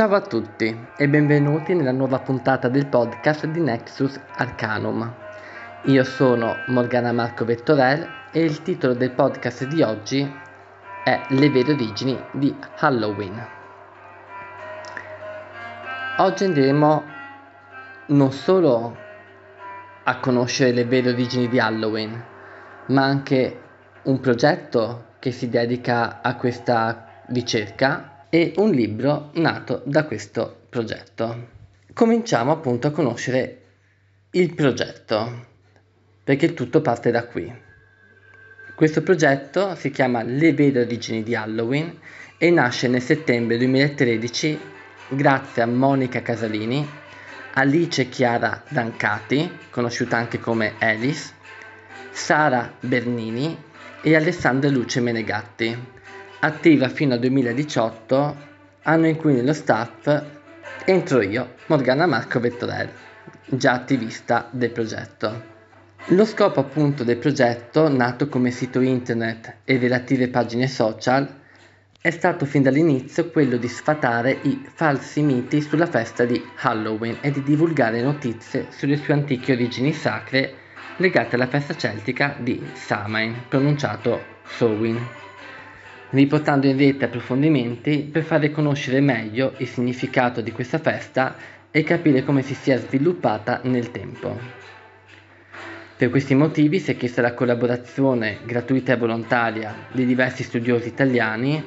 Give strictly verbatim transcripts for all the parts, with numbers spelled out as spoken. Ciao a tutti e benvenuti nella nuova puntata del podcast di Nexus Arcanum. Io sono Morgana Marco Vettorel e il titolo del podcast di oggi è Le vere origini di Halloween. Oggi andremo non solo a conoscere le vere origini di Halloween, ma anche un progetto che si dedica a questa ricerca e un libro nato da questo progetto. Cominciamo appunto a conoscere il progetto, perché tutto parte da qui. Questo progetto si chiama Le vere origini di Halloween e nasce nel settembre duemilatredici grazie a Monica Casalini, Alice Chiara Dancati, conosciuta anche come Alice, Sara Bernini e Alessandra Luce Menegatti, attiva fino al duemiladiciotto, anno in cui nello staff entro io, Morgana Marco Vettorel, già attivista del progetto. Lo scopo appunto del progetto, nato come sito internet e relative pagine social, è stato fin dall'inizio quello di sfatare i falsi miti sulla festa di Halloween e di divulgare notizie sulle sue antiche origini sacre legate alla festa celtica di Samhain, pronunciato Samhain, riportando in rete approfondimenti per fare conoscere meglio il significato di questa festa e capire come si sia sviluppata nel tempo. Per questi motivi si è chiesta la collaborazione gratuita e volontaria di diversi studiosi italiani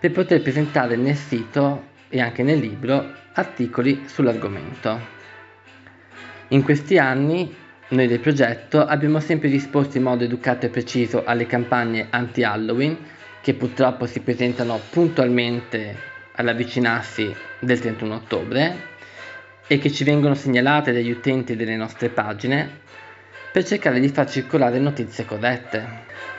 per poter presentare nel sito e anche nel libro articoli sull'argomento. In questi anni noi del progetto abbiamo sempre risposto in modo educato e preciso alle campagne anti-Halloween che purtroppo si presentano puntualmente all'avvicinarsi del trentuno ottobre e che ci vengono segnalate dagli utenti delle nostre pagine per cercare di far circolare notizie corrette.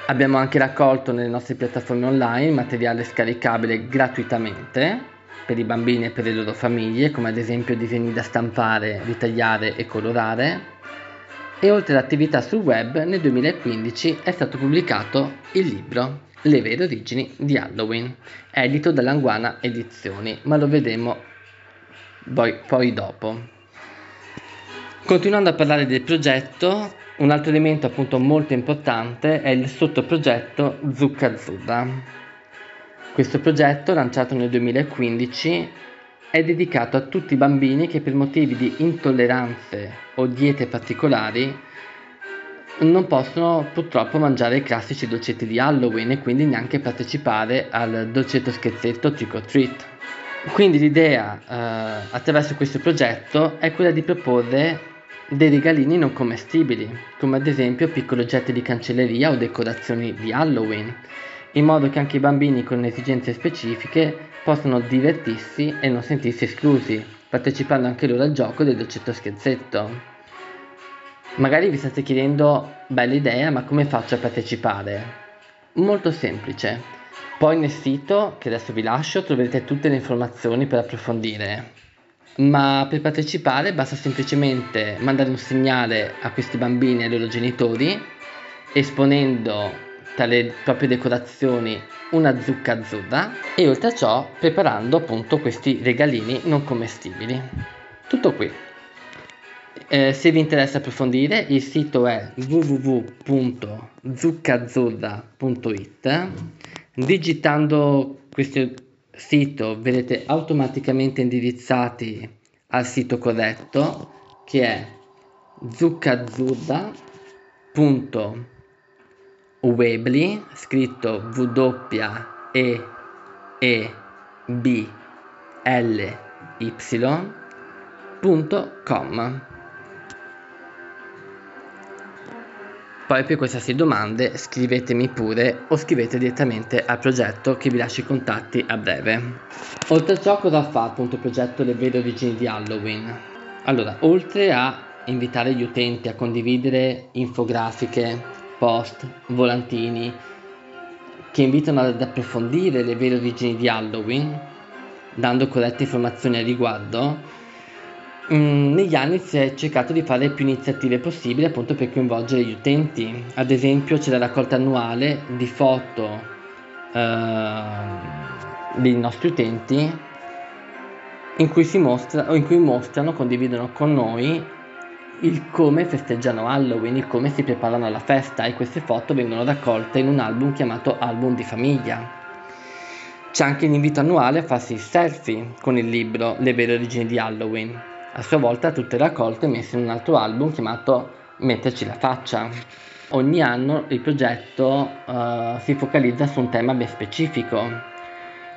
Abbiamo anche raccolto nelle nostre piattaforme online materiale scaricabile gratuitamente per i bambini e per le loro famiglie, come ad esempio disegni da stampare, ritagliare e colorare, e oltre all'attività sul web nel duemilaquindici è stato pubblicato il libro Le vere origini di Halloween, edito dall'Anguana Edizioni, ma lo vedremo poi, poi dopo. Continuando a parlare del progetto, un altro elemento appunto molto importante è il sottoprogetto Zucca Zuba. Questo progetto, lanciato nel duemilaquindici, è dedicato a tutti i bambini che per motivi di intolleranze o diete particolari non possono purtroppo mangiare i classici dolcetti di Halloween e quindi neanche partecipare al dolcetto scherzetto trick or treat. Quindi l'idea eh, attraverso questo progetto è quella di proporre dei regalini non commestibili, come ad esempio piccoli oggetti di cancelleria o decorazioni di Halloween, in modo che anche i bambini con esigenze specifiche possano divertirsi e non sentirsi esclusi, partecipando anche loro al gioco del dolcetto scherzetto. Magari vi state chiedendo, bella idea, ma come faccio a partecipare? Molto semplice. Poi nel sito, che adesso vi lascio, troverete tutte le informazioni per approfondire. Ma per partecipare basta semplicemente mandare un segnale a questi bambini e ai loro genitori, esponendo tra le proprie decorazioni una zucca azzurra e oltre a ciò preparando appunto questi regalini non commestibili. Tutto qui. Eh, se vi interessa approfondire, il sito è w w w punto zucca azzurra punto i t. Digitando questo sito vedrete automaticamente indirizzati al sito corretto, che è zucca azzurra punto weebly, scritto w e e b l y punto com. Poi per qualsiasi domanda scrivetemi pure o scrivete direttamente al progetto, che vi lascio i contatti a breve. Oltre a ciò, cosa fa appunto il progetto Le vere origini di Halloween? Allora, oltre a invitare gli utenti a condividere infografiche, post, volantini che invitano ad approfondire le vere origini di Halloween, dando corrette informazioni al riguardo, negli anni si è cercato di fare più iniziative possibili appunto per coinvolgere gli utenti. Ad esempio c'è la raccolta annuale di foto eh, dei nostri utenti in cui si mostra, o in cui mostrano, condividono con noi il come festeggiano Halloween, il come si preparano alla festa, e queste foto vengono raccolte in un album chiamato Album di Famiglia. C'è anche l'invito annuale a farsi il selfie con il libro Le vere origini di Halloween, a sua volta tutte raccolte e messe in un altro album chiamato Metterci la faccia. Ogni anno il progetto uh, si focalizza su un tema ben specifico.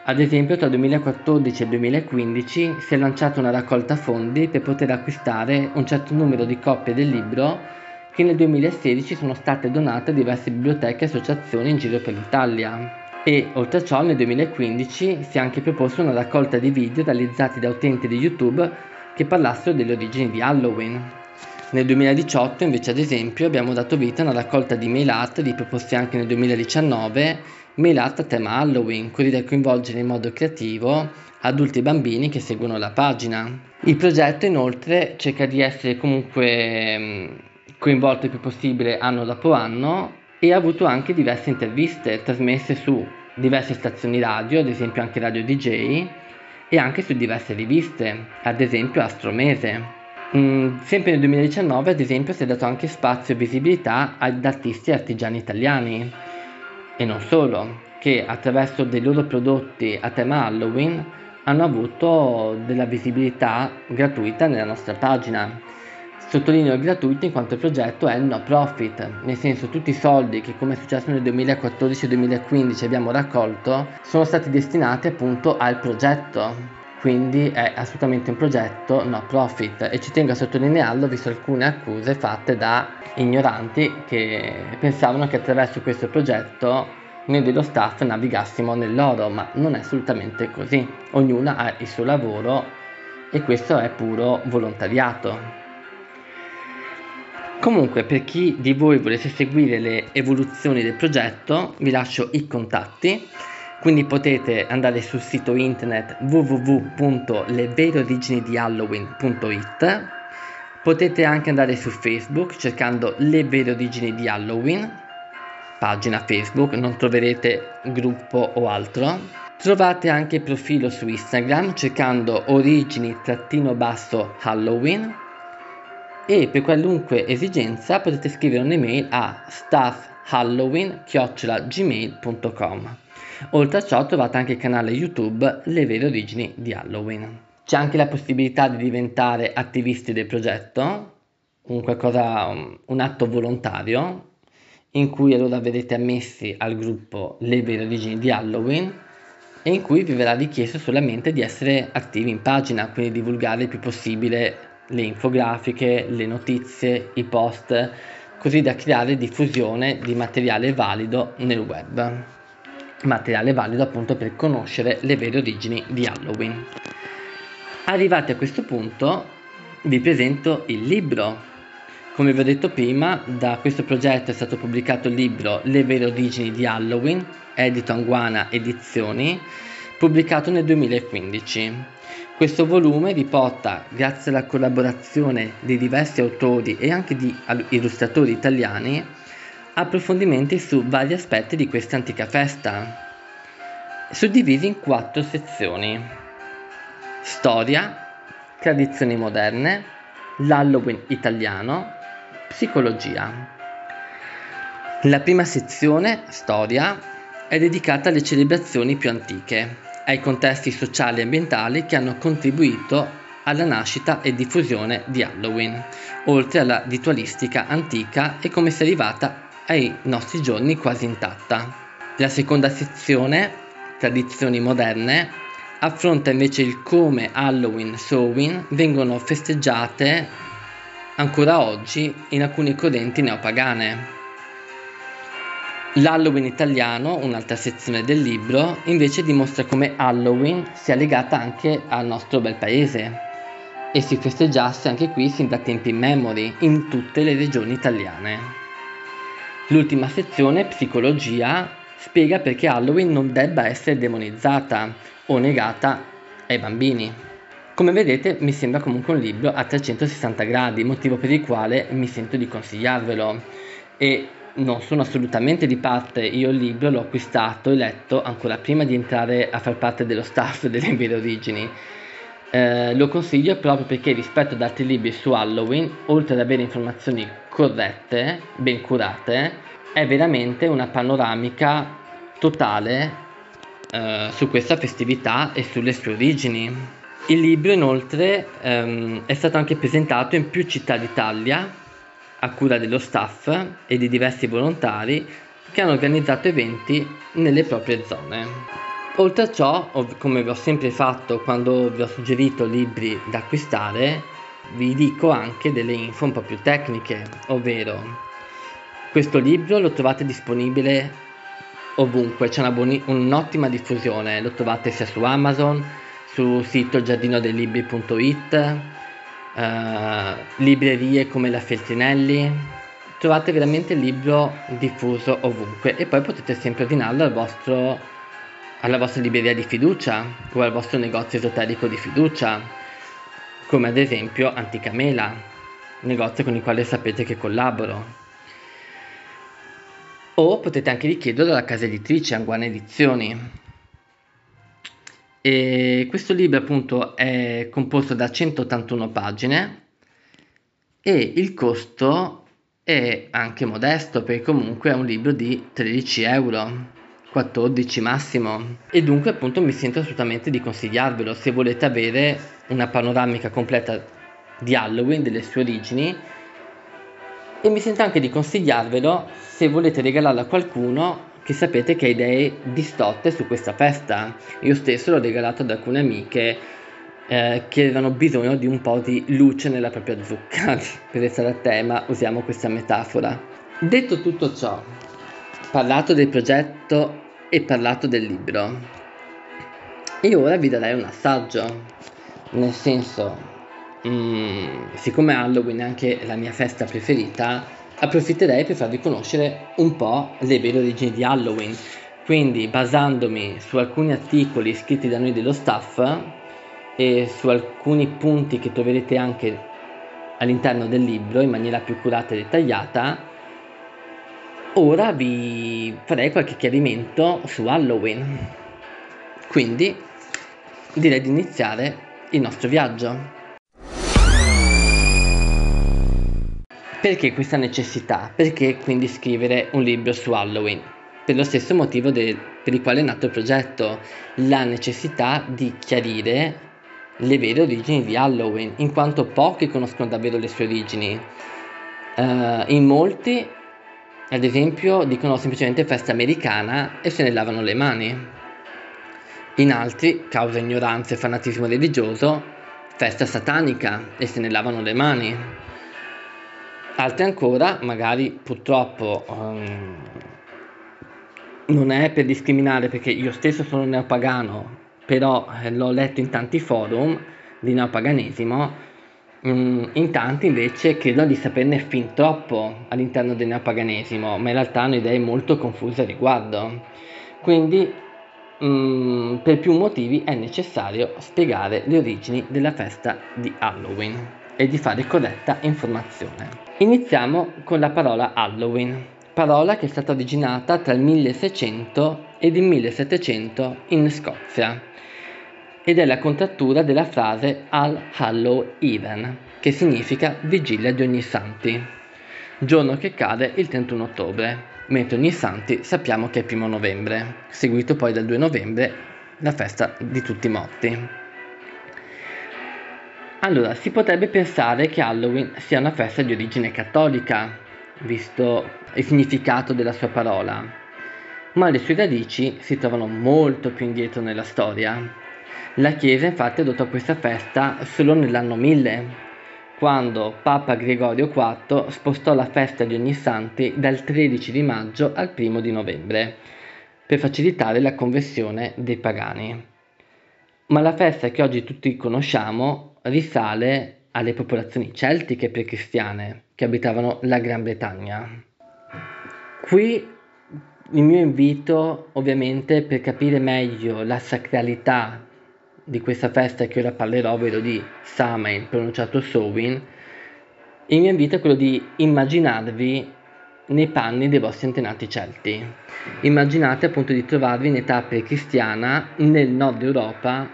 Ad esempio, tra duemilaquattordici e duemilaquindici si è lanciata una raccolta fondi per poter acquistare un certo numero di copie del libro, che nel duemilasedici sono state donate a diverse biblioteche e associazioni in giro per l'Italia. E oltre a ciò, nel duemilaquindici si è anche proposta una raccolta di video realizzati da utenti di YouTube che parlassero delle origini di Halloween. Nel duemiladiciotto invece, ad esempio, abbiamo dato vita a una raccolta di mailate, riproposte anche nel duemiladiciannove, mailate a tema Halloween, così da coinvolgere in modo creativo adulti e bambini che seguono la pagina. Il progetto inoltre cerca di essere comunque coinvolto il più possibile anno dopo anno, e ha avuto anche diverse interviste trasmesse su diverse stazioni radio, ad esempio anche Radio D J, e anche su diverse riviste, ad esempio Astromese. Mm, sempre nel duemiladiciannove, ad esempio, si è dato anche spazio e visibilità ad artisti e artigiani italiani, e non solo, che attraverso dei loro prodotti a tema Halloween hanno avuto della visibilità gratuita nella nostra pagina. Sottolineo gratuito in quanto il progetto è no profit, nel senso tutti i soldi che, come è successo nel duemilaquattordici e duemilaquindici, abbiamo raccolto sono stati destinati appunto al progetto. Quindi è assolutamente un progetto no profit, e ci tengo a sottolinearlo visto alcune accuse fatte da ignoranti che pensavano che attraverso questo progetto noi dello staff navigassimo nell'oro, ma non è assolutamente così. Ognuna ha il suo lavoro e questo è puro volontariato. Comunque, per chi di voi volesse seguire le evoluzioni del progetto, vi lascio i contatti. Quindi potete andare sul sito internet w w w punto le vere origini di Halloween punto i t. Potete anche andare su Facebook cercando Le Vere Origini di Halloween, pagina Facebook, non troverete gruppo o altro. Trovate anche il profilo su Instagram cercando origini-halloween, e per qualunque esigenza potete scrivere un'email a staffhalloween chiocciola gmail punto com. Oltre a ciò trovate anche il canale YouTube Le Vere Origini di Halloween. C'è anche la possibilità di diventare attivisti del progetto, un, qualcosa, un atto volontario, in cui allora verrete ammessi al gruppo Le Vere Origini di Halloween, e in cui vi verrà richiesto solamente di essere attivi in pagina, quindi divulgare il più possibile le infografiche, le notizie, i post, così da creare diffusione di materiale valido nel web. Materiale valido appunto per conoscere le vere origini di Halloween. Arrivati a questo punto vi presento il libro. Come vi ho detto prima, da questo progetto è stato pubblicato il libro Le Vere Origini di Halloween, edito Anguana Edizioni, pubblicato nel duemilaquindici. Questo volume riporta, grazie alla collaborazione di diversi autori e anche di illustratori italiani, approfondimenti su vari aspetti di questa antica festa, suddivisi in quattro sezioni: storia, tradizioni moderne, l'Halloween italiano, psicologia. La prima sezione, storia, è dedicata alle celebrazioni più antiche, ai contesti sociali e ambientali che hanno contribuito alla nascita e diffusione di Halloween, oltre alla ritualistica antica e come si è arrivata ai nostri giorni quasi intatta. La seconda sezione, tradizioni moderne, affronta invece il come Halloween e Samhain vengono festeggiate ancora oggi in alcune correnti neopagane. L'Halloween italiano, un'altra sezione del libro, invece dimostra come Halloween sia legata anche al nostro bel paese e si festeggiasse anche qui sin da tempi immemori in tutte le regioni italiane. L'ultima sezione, psicologia, spiega perché Halloween non debba essere demonizzata o negata ai bambini. Come vedete, mi sembra comunque un libro a trecentosessanta gradi, motivo per il quale mi sento di consigliarvelo, e non sono assolutamente di parte. Io il libro l'ho acquistato e letto ancora prima di entrare a far parte dello staff delle Vere Origini, Eh, lo consiglio proprio perché rispetto ad altri libri su Halloween, oltre ad avere informazioni corrette, ben curate, è veramente una panoramica totale eh, su questa festività e sulle sue origini. Il libro inoltre ehm, è stato anche presentato in più città d'Italia a cura dello staff e di diversi volontari che hanno organizzato eventi nelle proprie zone. Oltre a ciò, come vi ho sempre fatto quando vi ho suggerito libri da acquistare, vi dico anche delle info un po' più tecniche, ovvero questo libro lo trovate disponibile ovunque, c'è una buoni- un'ottima diffusione, lo trovate sia su Amazon, sul sito giardino dei libri punto it, eh, librerie come la Feltrinelli, trovate veramente il libro diffuso ovunque e poi potete sempre ordinarlo al vostro... alla vostra libreria di fiducia o al vostro negozio esoterico di fiducia, come ad esempio Anticamela, negozio con il quale sapete che collaboro, o potete anche richiederlo alla casa editrice Anguana Edizioni. E questo libro appunto è composto da centottantuno pagine e il costo è anche modesto perché comunque è un libro di tredici euro, quattordici massimo, e dunque appunto mi sento assolutamente di consigliarvelo se volete avere una panoramica completa di Halloween, delle sue origini, e mi sento anche di consigliarvelo se volete regalarlo a qualcuno che sapete che ha idee distorte su questa festa. Io stesso l'ho regalato ad alcune amiche eh, che avevano bisogno di un po' di luce nella propria zucca per restare a tema, usiamo questa metafora. Detto tutto ciò, parlato del progetto e parlato del libro, e ora vi darei un assaggio, nel senso, mm, siccome Halloween è anche la mia festa preferita, approfitterei per farvi conoscere un po' le vere origini di Halloween, quindi basandomi su alcuni articoli scritti da noi dello staff e su alcuni punti che troverete anche all'interno del libro in maniera più curata e dettagliata. Ora vi farei qualche chiarimento su Halloween, quindi direi di iniziare il nostro viaggio. Perché questa necessità? Perché quindi scrivere un libro su Halloween? Per lo stesso motivo de- per il quale è nato il progetto, la necessità di chiarire le vere origini di Halloween, in quanto pochi conoscono davvero le sue origini. Uh, in molti ad esempio dicono semplicemente festa americana e se ne lavano le mani. In altri, causa ignoranza e fanatismo religioso, festa satanica e se ne lavano le mani. Altri ancora, magari purtroppo um, non è per discriminare perché io stesso sono neopagano, però l'ho letto in tanti forum di neopaganesimo. In tanti invece credono di saperne fin troppo all'interno del neopaganesimo, ma in realtà hanno idee molto confuse al riguardo. Quindi mh, per più motivi è necessario spiegare le origini della festa di Halloween e di fare corretta informazione. Iniziamo con la parola Halloween, parola che è stata originata tra il milleseicento ed il millesettecento in Scozia, ed è la contrattura della frase All Hallow Even, che significa vigilia di ogni santi, giorno che cade il trentuno ottobre, mentre ogni santi sappiamo che è primo novembre, seguito poi dal due novembre la festa di tutti i morti. Allora, si potrebbe pensare che Halloween sia una festa di origine cattolica, visto il significato della sua parola, ma le sue radici si trovano molto più indietro nella storia. La Chiesa infatti adottò questa festa solo nell'anno mille, quando Papa Gregorio quarto spostò la festa di ogni santi dal tredici di maggio al primo di novembre, per facilitare la conversione dei pagani. Ma la festa che oggi tutti conosciamo risale alle popolazioni celtiche pre-cristiane che abitavano la Gran Bretagna. Qui il mio invito, ovviamente, per capire meglio la sacralità di questa festa che ora parlerò, ovvero di Samhain, pronunciato Samhain, il mio invito è quello di immaginarvi nei panni dei vostri antenati celti. Immaginate appunto di trovarvi in età pre-cristiana nel nord Europa,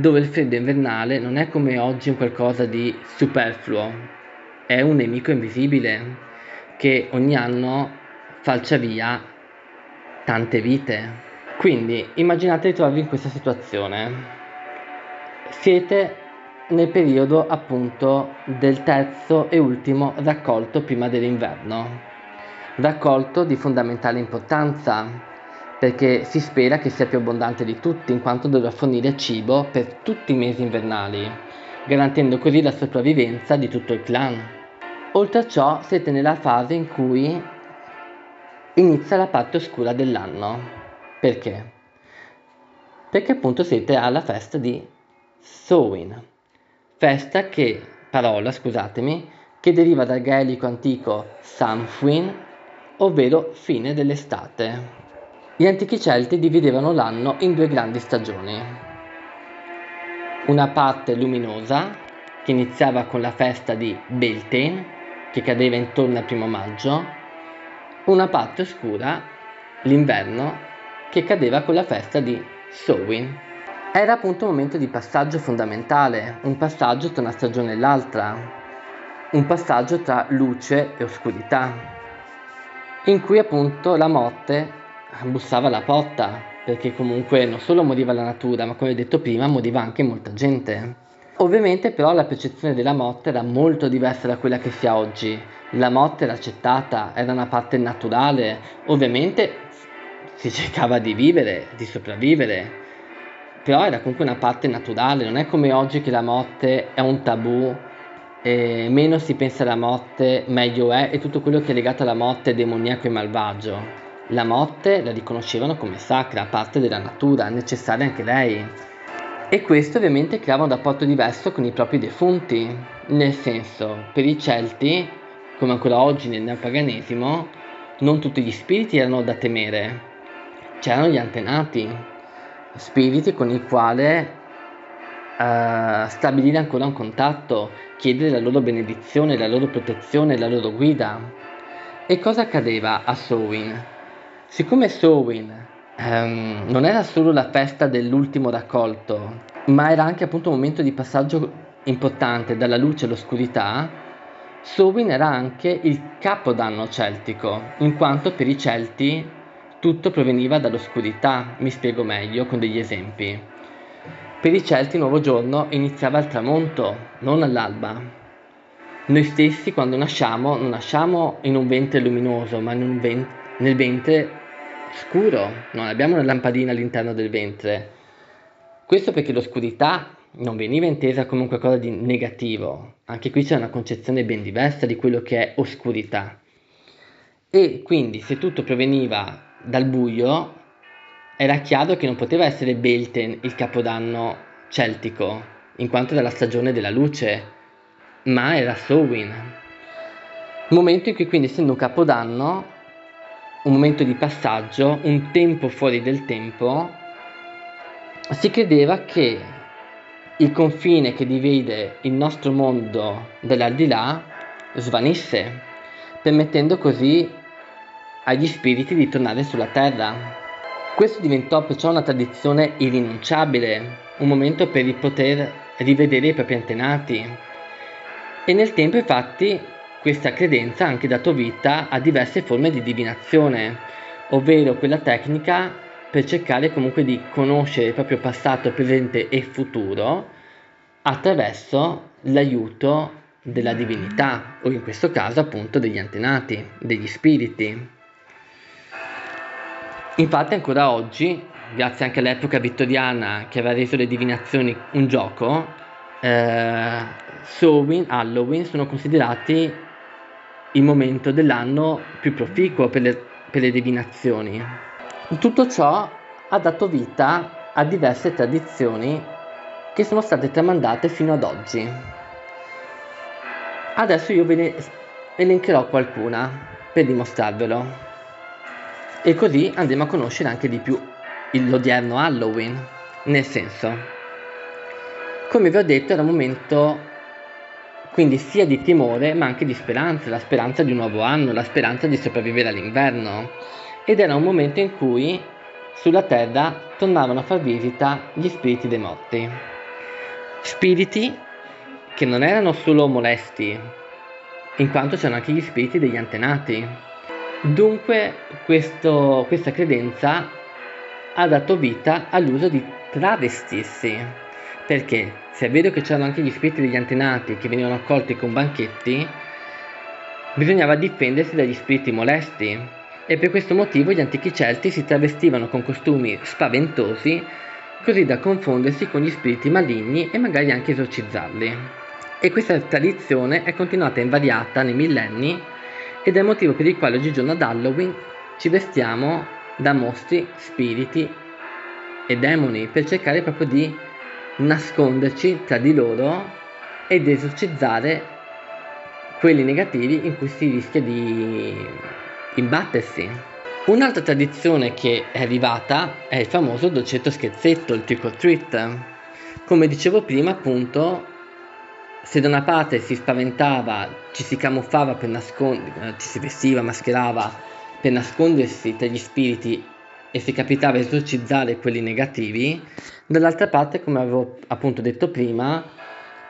dove il freddo invernale non è come oggi un qualcosa di superfluo, è un nemico invisibile che ogni anno falcia via tante vite. Quindi immaginate di trovarvi in questa situazione. Siete nel periodo appunto del terzo e ultimo raccolto prima dell'inverno, raccolto di fondamentale importanza perché si spera che sia più abbondante di tutti, in quanto dovrà fornire cibo per tutti i mesi invernali, garantendo così la sopravvivenza di tutto il clan. Oltre a ciò siete nella fase in cui inizia la parte oscura dell'anno. Perché? Perché appunto siete alla festa di Samhain, festa che, parola scusatemi, che deriva dal gaelico antico Samhain, ovvero fine dell'estate. Gli antichi Celti dividevano l'anno in due grandi stagioni. Una parte luminosa, che iniziava con la festa di Beltane, che cadeva intorno al primo maggio, una parte oscura, l'inverno, che cadeva con la festa di Samhain. Era appunto un momento di passaggio fondamentale, un passaggio tra una stagione e l'altra, un passaggio tra luce e oscurità, in cui appunto la morte bussava alla porta, perché comunque non solo moriva la natura, ma come detto prima moriva anche molta gente. Ovviamente però la percezione della morte era molto diversa da quella che si ha oggi. La morte era accettata, era una parte naturale, ovviamente si cercava di vivere, di sopravvivere, però era comunque una parte naturale, non è come oggi che la morte è un tabù, e meno si pensa alla morte meglio è, e tutto quello che è legato alla morte è demoniaco e malvagio. La morte la riconoscevano come sacra, parte della natura, necessaria anche lei, e questo ovviamente creava un rapporto diverso con i propri defunti, nel senso, per i Celti, come ancora oggi nel neopaganesimo, non tutti gli spiriti erano da temere, c'erano gli antenati, spiriti con i quali uh, stabilire ancora un contatto, chiedere la loro benedizione, la loro protezione, la loro guida. E cosa accadeva a Samhain? Siccome Samhain um, non era solo la festa dell'ultimo raccolto, ma era anche appunto un momento di passaggio importante dalla luce all'oscurità, Samhain era anche il capodanno celtico, in quanto per i Celti tutto proveniva dall'oscurità, mi spiego meglio con degli esempi. Per i Celti il nuovo giorno iniziava al tramonto, non all'alba. Noi stessi quando nasciamo, non nasciamo in un ventre luminoso, ma in un vent- nel ventre scuro, non abbiamo una lampadina all'interno del ventre. Questo perché l'oscurità non veniva intesa come un qualcosa di negativo, anche qui c'è una concezione ben diversa di quello che è oscurità. E quindi se tutto proveniva dal buio era chiaro che non poteva essere Beltane il capodanno celtico, in quanto era la stagione della luce, ma era Samhain, momento in cui quindi, essendo un capodanno, un momento di passaggio, un tempo fuori del tempo, si credeva che il confine che divide il nostro mondo dall'aldilà svanisse, permettendo così agli spiriti di tornare sulla terra. Questo diventò perciò una tradizione irrinunciabile, un momento per poter rivedere i propri antenati, e nel tempo infatti questa credenza ha anche dato vita a diverse forme di divinazione, ovvero quella tecnica per cercare comunque di conoscere il proprio passato, presente e futuro attraverso l'aiuto della divinità, o in questo caso appunto degli antenati, degli spiriti. Infatti ancora oggi, grazie anche all'epoca vittoriana che aveva reso le divinazioni un gioco, eh, Samhain, Halloween sono considerati il momento dell'anno più proficuo per le, per le divinazioni. Tutto ciò ha dato vita a diverse tradizioni che sono state tramandate fino ad oggi. Adesso io ve ne elencherò qualcuna per dimostrarvelo. E così andremo a conoscere anche di più l'odierno Halloween, nel senso, come vi ho detto, era un momento quindi sia di timore ma anche di speranza, la speranza di un nuovo anno, la speranza di sopravvivere all'inverno, ed era un momento in cui sulla terra tornavano a far visita gli spiriti dei morti. spiriti che non erano solo molesti, in quanto c'erano anche gli spiriti degli antenati. Dunque questo, questa credenza ha dato vita all'uso di travestirsi, perché se è vero che c'erano anche gli spiriti degli antenati che venivano accolti con banchetti, bisognava difendersi dagli spiriti molesti, e per questo motivo gli antichi Celti si travestivano con costumi spaventosi, così da confondersi con gli spiriti maligni e magari anche esorcizzarli. E questa tradizione è continuata invariata nei millenni, ed è il motivo per il quale oggigiorno ad Halloween ci vestiamo da mostri, spiriti e demoni, per cercare proprio di nasconderci tra di loro ed esorcizzare quelli negativi in cui si rischia di imbattersi. Un'altra tradizione che è arrivata è il famoso dolcetto scherzetto, il trick or treat. Come dicevo prima, appunto, se da una parte si spaventava, ci si camuffava per nascondere, ci si vestiva, mascherava per nascondersi tra gli spiriti e si capitava esorcizzare quelli negativi, dall'altra parte, come avevo appunto detto prima,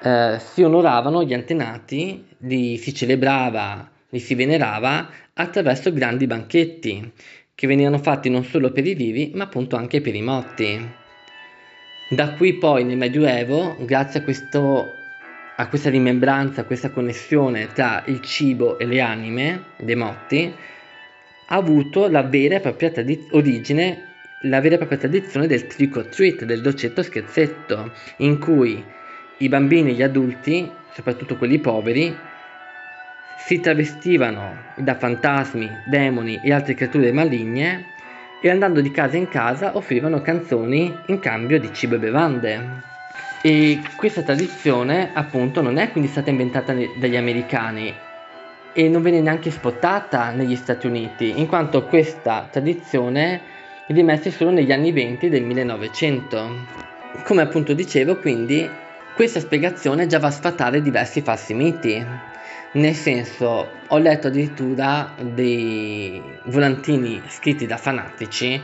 Uh, si onoravano gli antenati, li si celebrava, li si venerava attraverso grandi banchetti che venivano fatti non solo per i vivi ma appunto anche per i morti. Da qui poi nel Medioevo, grazie a, questo, a questa rimembranza, a questa connessione tra il cibo e le anime dei morti, ha avuto la vera e propria tradi- origine la vera e propria tradizione del trick or treat, del dolcetto scherzetto, in cui i bambini e gli adulti, soprattutto quelli poveri, si travestivano da fantasmi, demoni e altre creature maligne e, andando di casa in casa, offrivano canzoni in cambio di cibo e bevande. E questa tradizione, appunto, non è quindi stata inventata dagli americani e non viene neanche esportata negli Stati Uniti, in quanto questa tradizione rimesse solo negli anni venti del millenovecento. Come appunto dicevo, quindi, questa spiegazione già va a sfatare diversi falsi miti, nel senso, ho letto addirittura dei volantini scritti da fanatici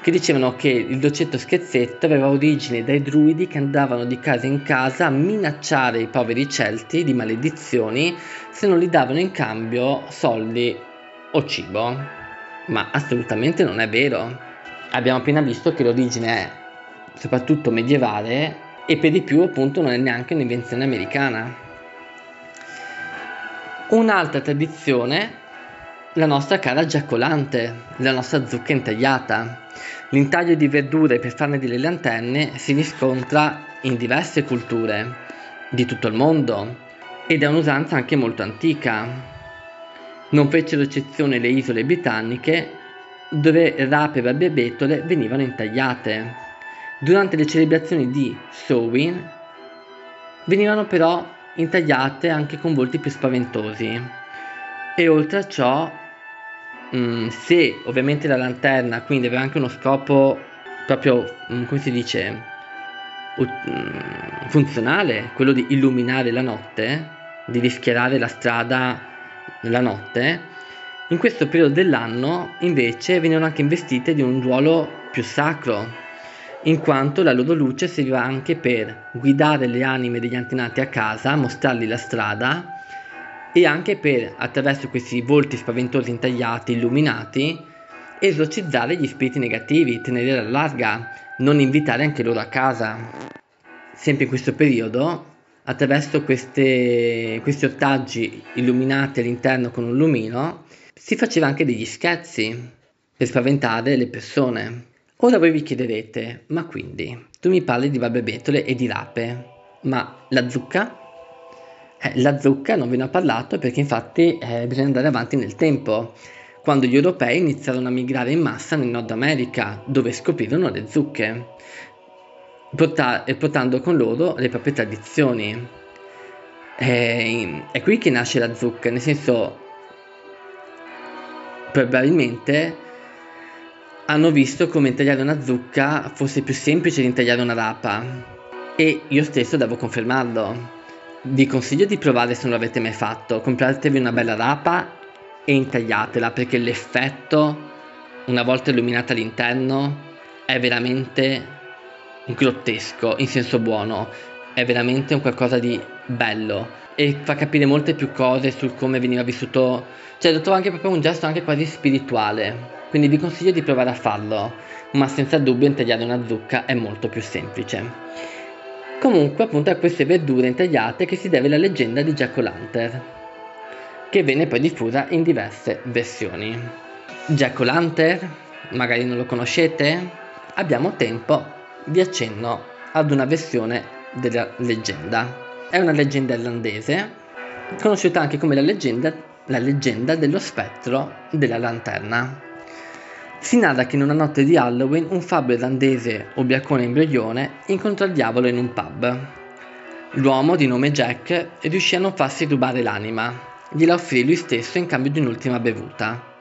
che dicevano che il dolcetto scherzetto aveva origine dai druidi che andavano di casa in casa a minacciare i poveri celti di maledizioni se non li davano in cambio soldi o cibo, ma assolutamente non è vero. Abbiamo appena visto che l'origine è soprattutto medievale e per di più, appunto, non è neanche un'invenzione americana. Un'altra tradizione, la nostra cara giacolante, la nostra zucca intagliata. L'intaglio di verdure per farne delle lanterne si riscontra in diverse culture di tutto il mondo ed è un'usanza anche molto antica. Non fecero eccezione le isole britanniche, dove rape e barbabietole venivano intagliate. Durante le celebrazioni di Samhain venivano però intagliate anche con volti più spaventosi, e oltre a ciò, mh, se ovviamente la lanterna quindi aveva anche uno scopo proprio, mh, come si dice, ut- mh, funzionale, quello di illuminare la notte, di rischiarare la strada la notte, in questo periodo dell'anno invece venivano anche investite di un ruolo più sacro, in quanto la loro luce serviva anche per guidare le anime degli antenati a casa, mostrargli la strada, e anche per, attraverso questi volti spaventosi intagliati, illuminati, esorcizzare gli spiriti negativi, tenere alla larga, non invitare anche loro a casa. Sempre in questo periodo, attraverso queste, questi ortaggi illuminati all'interno con un lumino, si faceva anche degli scherzi per spaventare le persone. Ora voi vi chiederete, ma quindi, tu mi parli di barbabietole e di rape, ma la zucca? Eh, la zucca non ve ne ho parlato perché infatti eh, bisogna andare avanti nel tempo, quando gli europei iniziarono a migrare in massa nel Nord America, dove scoprirono le zucche, porta- portando con loro le proprie tradizioni. Eh, è qui che nasce la zucca, nel senso, probabilmente hanno visto come intagliare una zucca fosse più semplice di intagliare una rapa, e io stesso devo confermarlo. Vi consiglio di provare, se non l'avete mai fatto, compratevi una bella rapa e intagliatela, perché l'effetto, una volta illuminata all'interno, è veramente grottesco in senso buono. è veramente un qualcosa di bello e fa capire molte più cose sul come veniva vissuto, cioè lo trovo anche proprio un gesto anche quasi spirituale, quindi vi consiglio di provare a farlo, ma senza dubbio intagliare una zucca è molto più semplice. Comunque appunto è a queste verdure intagliate che si deve la leggenda di Jack O'Lantern, che venne poi diffusa in diverse versioni. Jack O'Lantern? Magari non lo conoscete? Abbiamo tempo di accenno ad una versione della leggenda. È una leggenda irlandese, conosciuta anche come la leggenda, la leggenda dello spettro della lanterna. Si narra che in una notte di Halloween un fabbro irlandese, ubriacone imbroglione, incontrò il diavolo in un pub. L'uomo, di nome Jack, riuscì a non farsi rubare l'anima, gliela offrì lui stesso in cambio di un'ultima bevuta.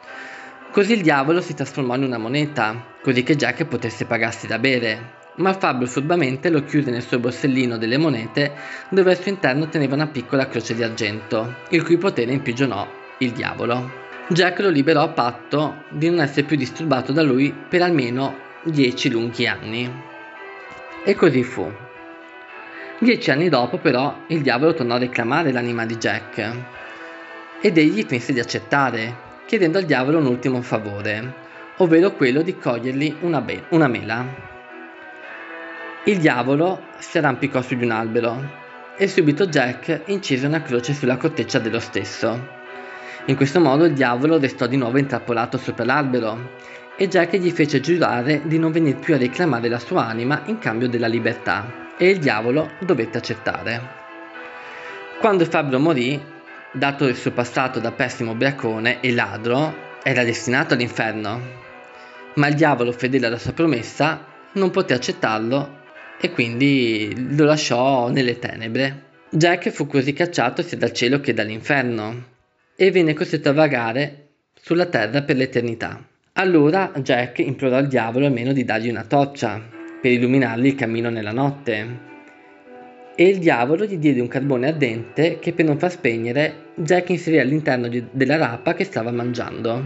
Così il diavolo si trasformò in una moneta, così che Jack potesse pagarsi da bere, ma il fabbro furbamente lo chiuse nel suo borsellino delle monete, dove al suo interno teneva una piccola croce di argento, il cui potere imprigionò il diavolo. Jack lo liberò a patto di non essere più disturbato da lui per almeno dieci lunghi anni. E così fu. Dieci anni dopo però il diavolo tornò a reclamare l'anima di Jack ed egli pensi di accettare, chiedendo al diavolo un ultimo favore, ovvero quello di cogliergli una, be- una mela. Il diavolo si arrampicò su di un albero e subito Jack incise una croce sulla corteccia dello stesso. In questo modo il diavolo restò di nuovo intrappolato sopra l'albero e Jack gli fece giurare di non venir più a reclamare la sua anima in cambio della libertà e il diavolo dovette accettare. Quando il fabbro morì, dato il suo passato da pessimo ubriacone e ladro, era destinato all'inferno, ma il diavolo, fedele alla sua promessa, non poté accettarlo e quindi lo lasciò nelle tenebre. Jack fu così cacciato sia dal cielo che dall'inferno e venne costretto a vagare sulla terra per l'eternità. Allora Jack implorò al diavolo almeno di dargli una torcia per illuminargli il cammino nella notte e il diavolo gli diede un carbone ardente che, per non far spegnere, Jack inserì all'interno di- della rapa che stava mangiando,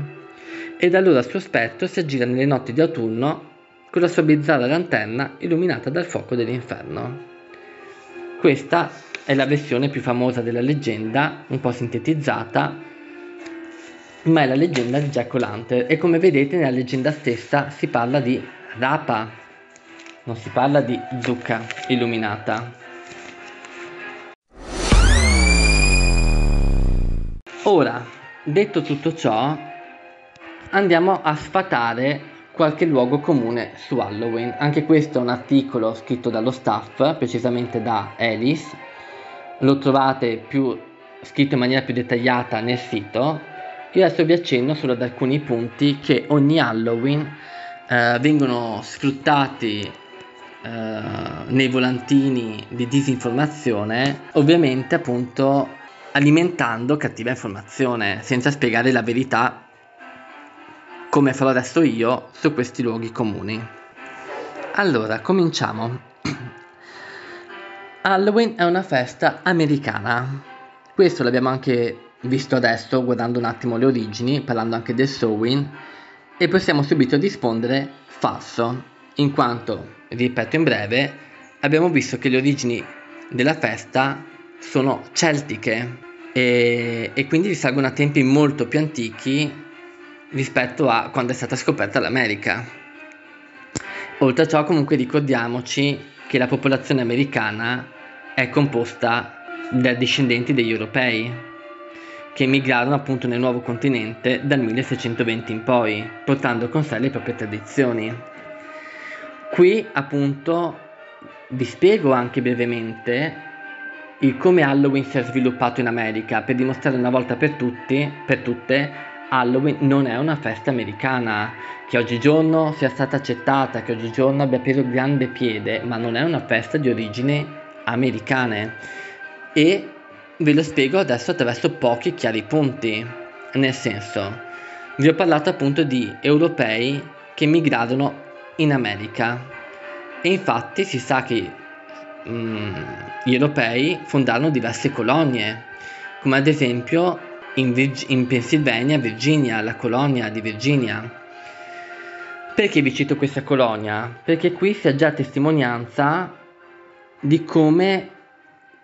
e da allora il suo spettro si aggira nelle notti di autunno con la sua bizzarra lanterna illuminata dal fuoco dell'inferno. Questa è la versione più famosa della leggenda, un po' sintetizzata, ma è la leggenda di Jack O'Lantern e come vedete nella leggenda stessa si parla di rapa, non si parla di zucca illuminata. Ora, detto tutto ciò, andiamo a sfatare qualche luogo comune su Halloween. Anche questo è un articolo scritto dallo staff, precisamente da Alice. Lo trovate più scritto in maniera più dettagliata nel sito. Io adesso vi accenno solo ad alcuni punti che ogni Halloween eh, vengono sfruttati eh, nei volantini di disinformazione, ovviamente appunto alimentando cattiva informazione senza spiegare la verità, come farò adesso io su questi luoghi comuni. Allora, cominciamo. Halloween è una festa americana, questo l'abbiamo anche visto adesso guardando un attimo le origini, parlando anche del Samhain, e possiamo subito rispondere falso, in quanto, ripeto in breve, abbiamo visto che le origini della festa sono celtiche e, e quindi risalgono a tempi molto più antichi rispetto a quando è stata scoperta l'America. Oltre a ciò comunque ricordiamoci che la popolazione americana è composta da discendenti degli europei che emigrarono appunto nel nuovo continente dal milleseicentoventi in poi, portando con sé le proprie tradizioni. Qui appunto vi spiego anche brevemente il come Halloween si è sviluppato in America, per dimostrare una volta per tutti, per tutte, Halloween non è una festa americana, che oggigiorno sia stata accettata, che oggigiorno abbia preso grande piede, ma non è una festa di origini americane, e ve lo spiego adesso attraverso pochi chiari punti. Nel senso, vi ho parlato appunto di europei che migrarono in America e infatti si sa che mm, gli europei fondarono diverse colonie, come ad esempio in, Virg- in Pennsylvania, Virginia, la colonia di Virginia. Perché vi cito questa colonia? Perché qui si ha già testimonianza di come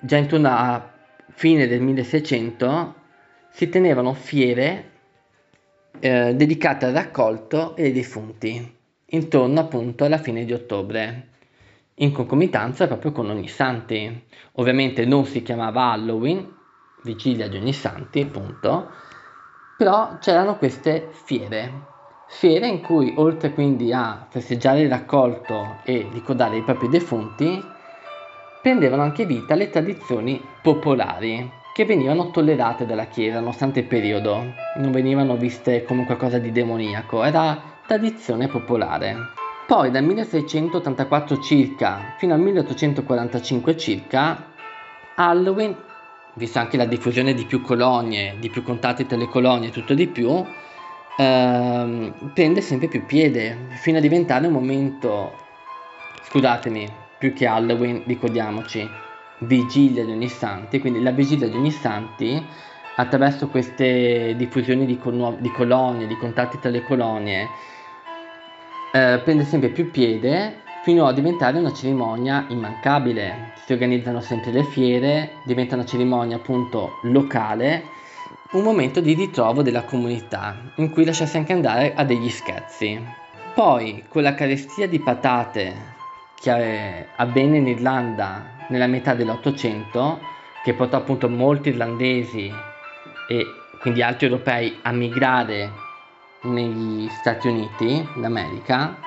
già intorno a fine del milleseicento si tenevano fiere eh, dedicate al raccolto e ai defunti, intorno appunto alla fine di ottobre, in concomitanza proprio con Ognissanti. Ovviamente non si chiamava Halloween, vigilia di Ognissanti appunto, però c'erano queste fiere, fiere in cui oltre quindi a festeggiare il raccolto e ricordare i propri defunti, prendevano anche vita le tradizioni popolari che venivano tollerate dalla Chiesa nonostante il periodo, non venivano viste come qualcosa di demoniaco, era tradizione popolare. Poi dal milleseicentottantaquattro circa fino al milleottocentoquarantacinque circa, Halloween, visto anche la diffusione di più colonie, di più contatti tra le colonie e tutto di più, ehm, prende sempre più piede fino a diventare un momento, scusatemi, più che Halloween, ricordiamoci, vigilia di Ognissanti. Quindi la vigilia di Ognissanti, attraverso queste diffusioni di, col- di colonie, di contatti tra le colonie, eh, prende sempre più piede fino a diventare una cerimonia immancabile. Si organizzano sempre le fiere, diventa una cerimonia appunto locale, un momento di ritrovo della comunità in cui lasciarsi anche andare a degli scherzi. Poi con la carestia di patate che avvenne in Irlanda nella metà dell'Ottocento, che portò appunto molti irlandesi e quindi altri europei a migrare negli Stati Uniti d'America,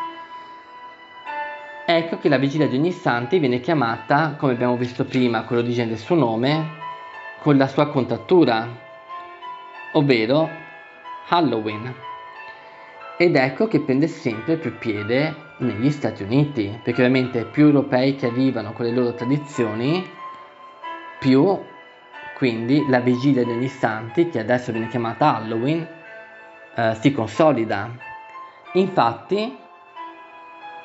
ecco che la vigilia di Ognissanti viene chiamata, come abbiamo visto prima con l'origine del suo nome, con la sua contrattura, ovvero Halloween, ed ecco che prende sempre più piede negli Stati Uniti, perché ovviamente più europei che arrivano con le loro tradizioni, più quindi la vigilia di Ognissanti, che adesso viene chiamata Halloween, eh, si consolida. Infatti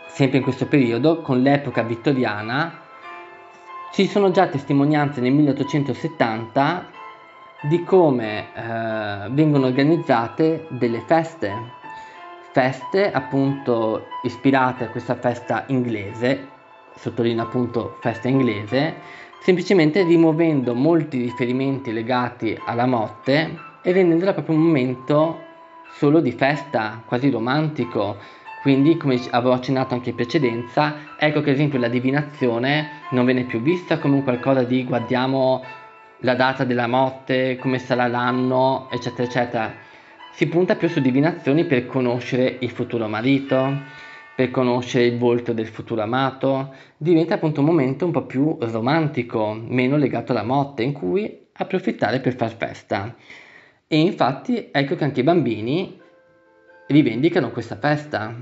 sempre in questo periodo, con l'epoca vittoriana, ci sono già testimonianze nel milleottocentosettanta di come eh, vengono organizzate delle feste feste appunto ispirate a questa festa inglese, sottolineo appunto festa inglese, semplicemente rimuovendo molti riferimenti legati alla morte e rendendola proprio un momento solo di festa, quasi romantico. Quindi, come avevo accennato anche in precedenza, ecco che ad esempio la divinazione non viene più vista come un qualcosa di guardiamo la data della morte, come sarà l'anno, eccetera eccetera. Si punta più su divinazioni per conoscere il futuro marito, per conoscere il volto del futuro amato. Diventa appunto un momento un po' più romantico, meno legato alla morte, in cui approfittare per far festa. E infatti ecco che anche i bambini rivendicano questa festa.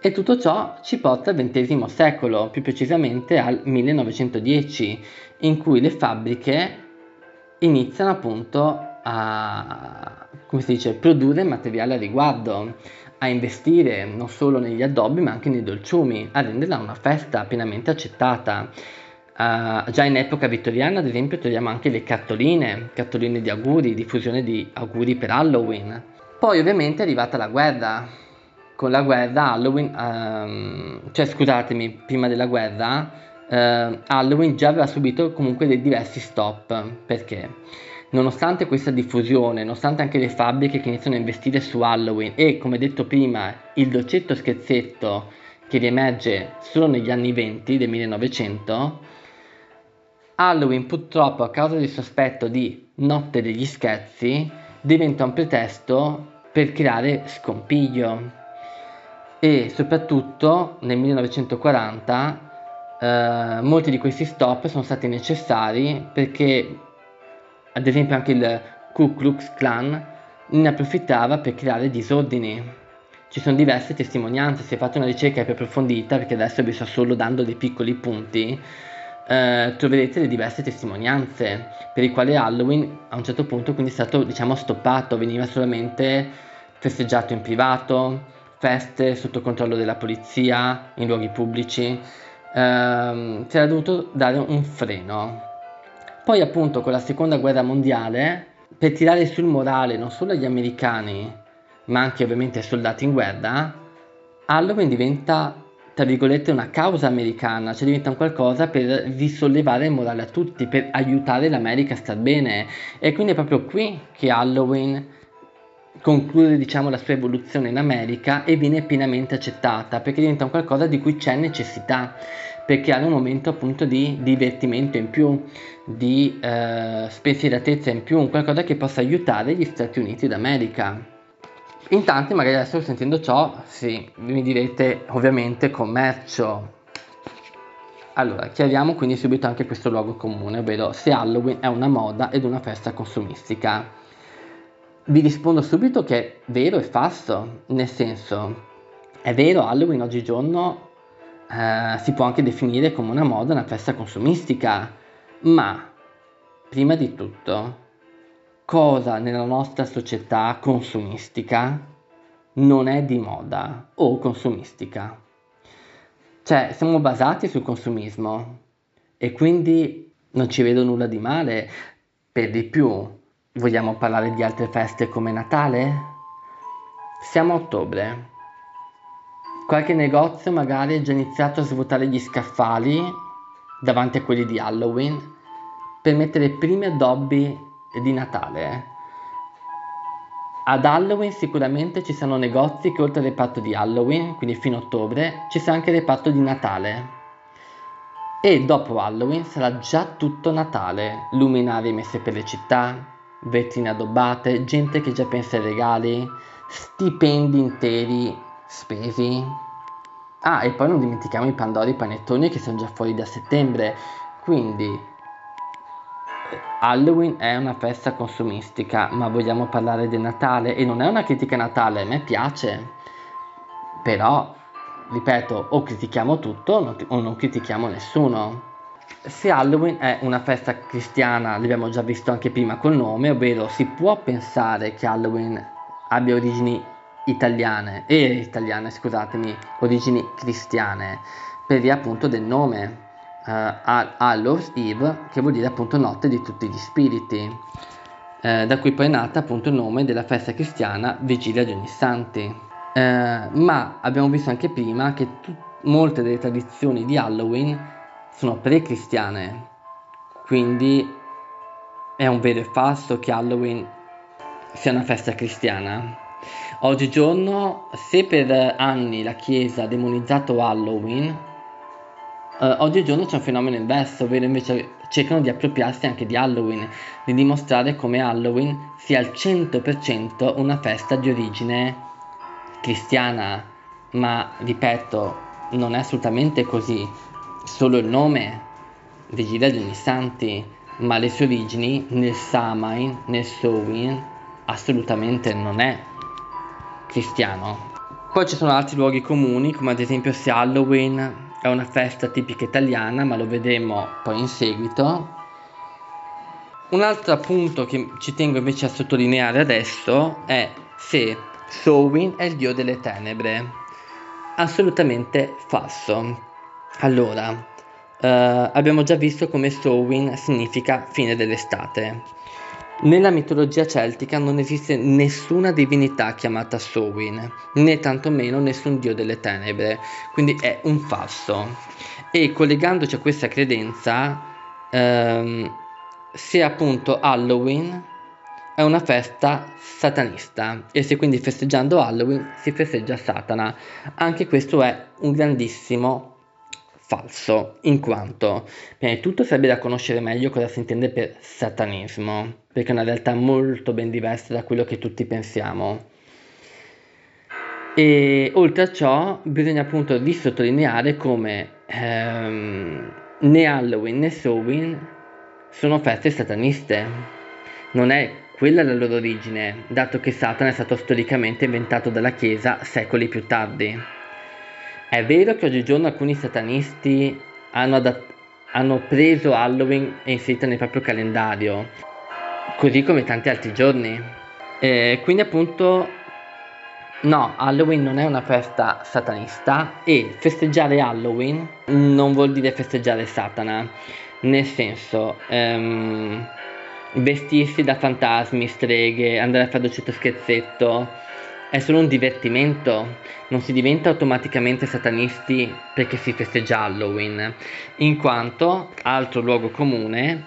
E tutto ciò ci porta al ventesimo secolo, più precisamente al millenovecentodieci, in cui le fabbriche iniziano appunto a, come si dice, produrre materiale a riguardo, a investire non solo negli addobbi ma anche nei dolciumi, a renderla una festa pienamente accettata. Uh, già in epoca vittoriana ad esempio troviamo anche le cartoline, cartoline di auguri, diffusione di auguri per Halloween. Poi ovviamente è arrivata la guerra, con la guerra Halloween, um, cioè scusatemi, prima della guerra uh, Halloween già aveva subito comunque dei diversi stop, perché nonostante questa diffusione, nonostante anche le fabbriche che iniziano a investire su Halloween e, come detto prima, il dolcetto scherzetto che riemerge solo negli anni venti del millenovecento, Halloween purtroppo, a causa del sospetto di notte degli scherzi, diventa un pretesto per creare scompiglio. E soprattutto nel millenovecentoquaranta eh, molti di questi stop sono stati necessari perché ad esempio anche il Ku Klux Klan ne approfittava per creare disordini. Ci sono diverse testimonianze, si è fatta una ricerca più approfondita, perché adesso vi sto solo dando dei piccoli punti, eh, troverete le diverse testimonianze per i quali Halloween a un certo punto quindi è stato, diciamo, stoppato, veniva solamente festeggiato in privato, feste sotto controllo della polizia, in luoghi pubblici, eh, si era dovuto dare un freno. Poi appunto con la seconda guerra mondiale, per tirare sul morale non solo agli americani ma anche ovviamente ai soldati in guerra, Halloween diventa tra virgolette una causa americana, cioè diventa un qualcosa per risollevare il morale a tutti, per aiutare l'America a star bene, e quindi è proprio qui che Halloween conclude, diciamo, la sua evoluzione in America e viene pienamente accettata, perché diventa un qualcosa di cui c'è necessità, per creare un momento appunto di divertimento in più, di eh, spensieratezza in più, un qualcosa che possa aiutare gli Stati Uniti d'America. In tanti, magari adesso sentendo ciò, sì, mi direte ovviamente commercio. Allora, chiariamo quindi subito anche questo luogo comune, ovvero se Halloween è una moda ed una festa consumistica. Vi rispondo subito che è vero e falso, nel senso, è vero, Halloween oggigiorno eh, si può anche definire come una moda, una festa consumistica, ma prima di tutto, cosa nella nostra società consumistica non è di moda o consumistica? Cioè, siamo basati sul consumismo e quindi non ci vedo nulla di male. Per di più, vogliamo parlare di altre feste come Natale? Siamo a ottobre. Qualche negozio magari ha già iniziato a svuotare gli scaffali davanti a quelli di Halloween per mettere i primi addobbi di Natale. Ad Halloween sicuramente ci saranno negozi che oltre al reparto di Halloween, quindi fino a ottobre, ci sarà anche il reparto di Natale. E dopo Halloween sarà già tutto Natale, luminarie messe per le città, vetrine addobbate, gente che già pensa ai regali, stipendi interi spesi. Ah, e poi non dimentichiamo i pandori e i panettoni che sono già fuori da settembre. Quindi Halloween è una festa consumistica, ma vogliamo parlare del Natale, e non è una critica a Natale, a me piace, però ripeto, o critichiamo tutto o non critichiamo nessuno. Se Halloween è una festa cristiana, l'abbiamo già visto anche prima col nome, ovvero si può pensare che Halloween abbia origini italiane, e eh, italiane, scusatemi, origini cristiane, per via appunto del nome, uh, Hallows Eve, che vuol dire appunto notte di tutti gli spiriti, eh, da cui poi è nata appunto il nome della festa cristiana Vigilia di Ognissanti. Eh, ma abbiamo visto anche prima che t- molte delle tradizioni di Halloween sono pre-cristiane, quindi è un vero e falso che Halloween sia una festa cristiana. Oggigiorno, se per anni la Chiesa ha demonizzato Halloween, eh, oggigiorno c'è un fenomeno inverso, ovvero invece cercano di appropriarsi anche di Halloween, di dimostrare come Halloween sia al cento per cento una festa di origine cristiana, ma ripeto, non è assolutamente così. Solo il nome Vigilia di Ognissanti, ma le sue origini nel Samhain, nel Samhain, assolutamente non è cristiano. Poi ci sono altri luoghi comuni, come ad esempio se Halloween è una festa tipica italiana, ma lo vedremo poi in seguito. Un altro punto che ci tengo invece a sottolineare adesso è se Samhain è il dio delle tenebre. Assolutamente falso. Allora, eh, abbiamo già visto come Samhain significa fine dell'estate. Nella mitologia celtica non esiste nessuna divinità chiamata Samhain, né tantomeno nessun dio delle tenebre, quindi è un falso. E collegandoci a questa credenza, ehm, se appunto Halloween è una festa satanista, e se quindi festeggiando Halloween si festeggia Satana, anche questo è un grandissimo falso, in quanto prima di tutto sarebbe da conoscere meglio cosa si intende per satanismo, perché è una realtà molto ben diversa da quello che tutti pensiamo. E oltre a ciò bisogna appunto risottolineare come ehm, né Halloween né Samhain sono feste sataniste, non è quella la loro origine, dato che Satana è stato storicamente inventato dalla Chiesa secoli più tardi. È vero che oggigiorno alcuni satanisti hanno, adatt- hanno preso Halloween e inserito nel proprio calendario, così come tanti altri giorni. E quindi appunto, no, Halloween non è una festa satanista, e festeggiare Halloween non vuol dire festeggiare Satana. Nel senso, ehm, vestirsi da fantasmi, streghe, andare a fare docetto scherzetto, è solo un divertimento, non si diventa automaticamente satanisti perché si festeggia Halloween, in quanto, altro luogo comune,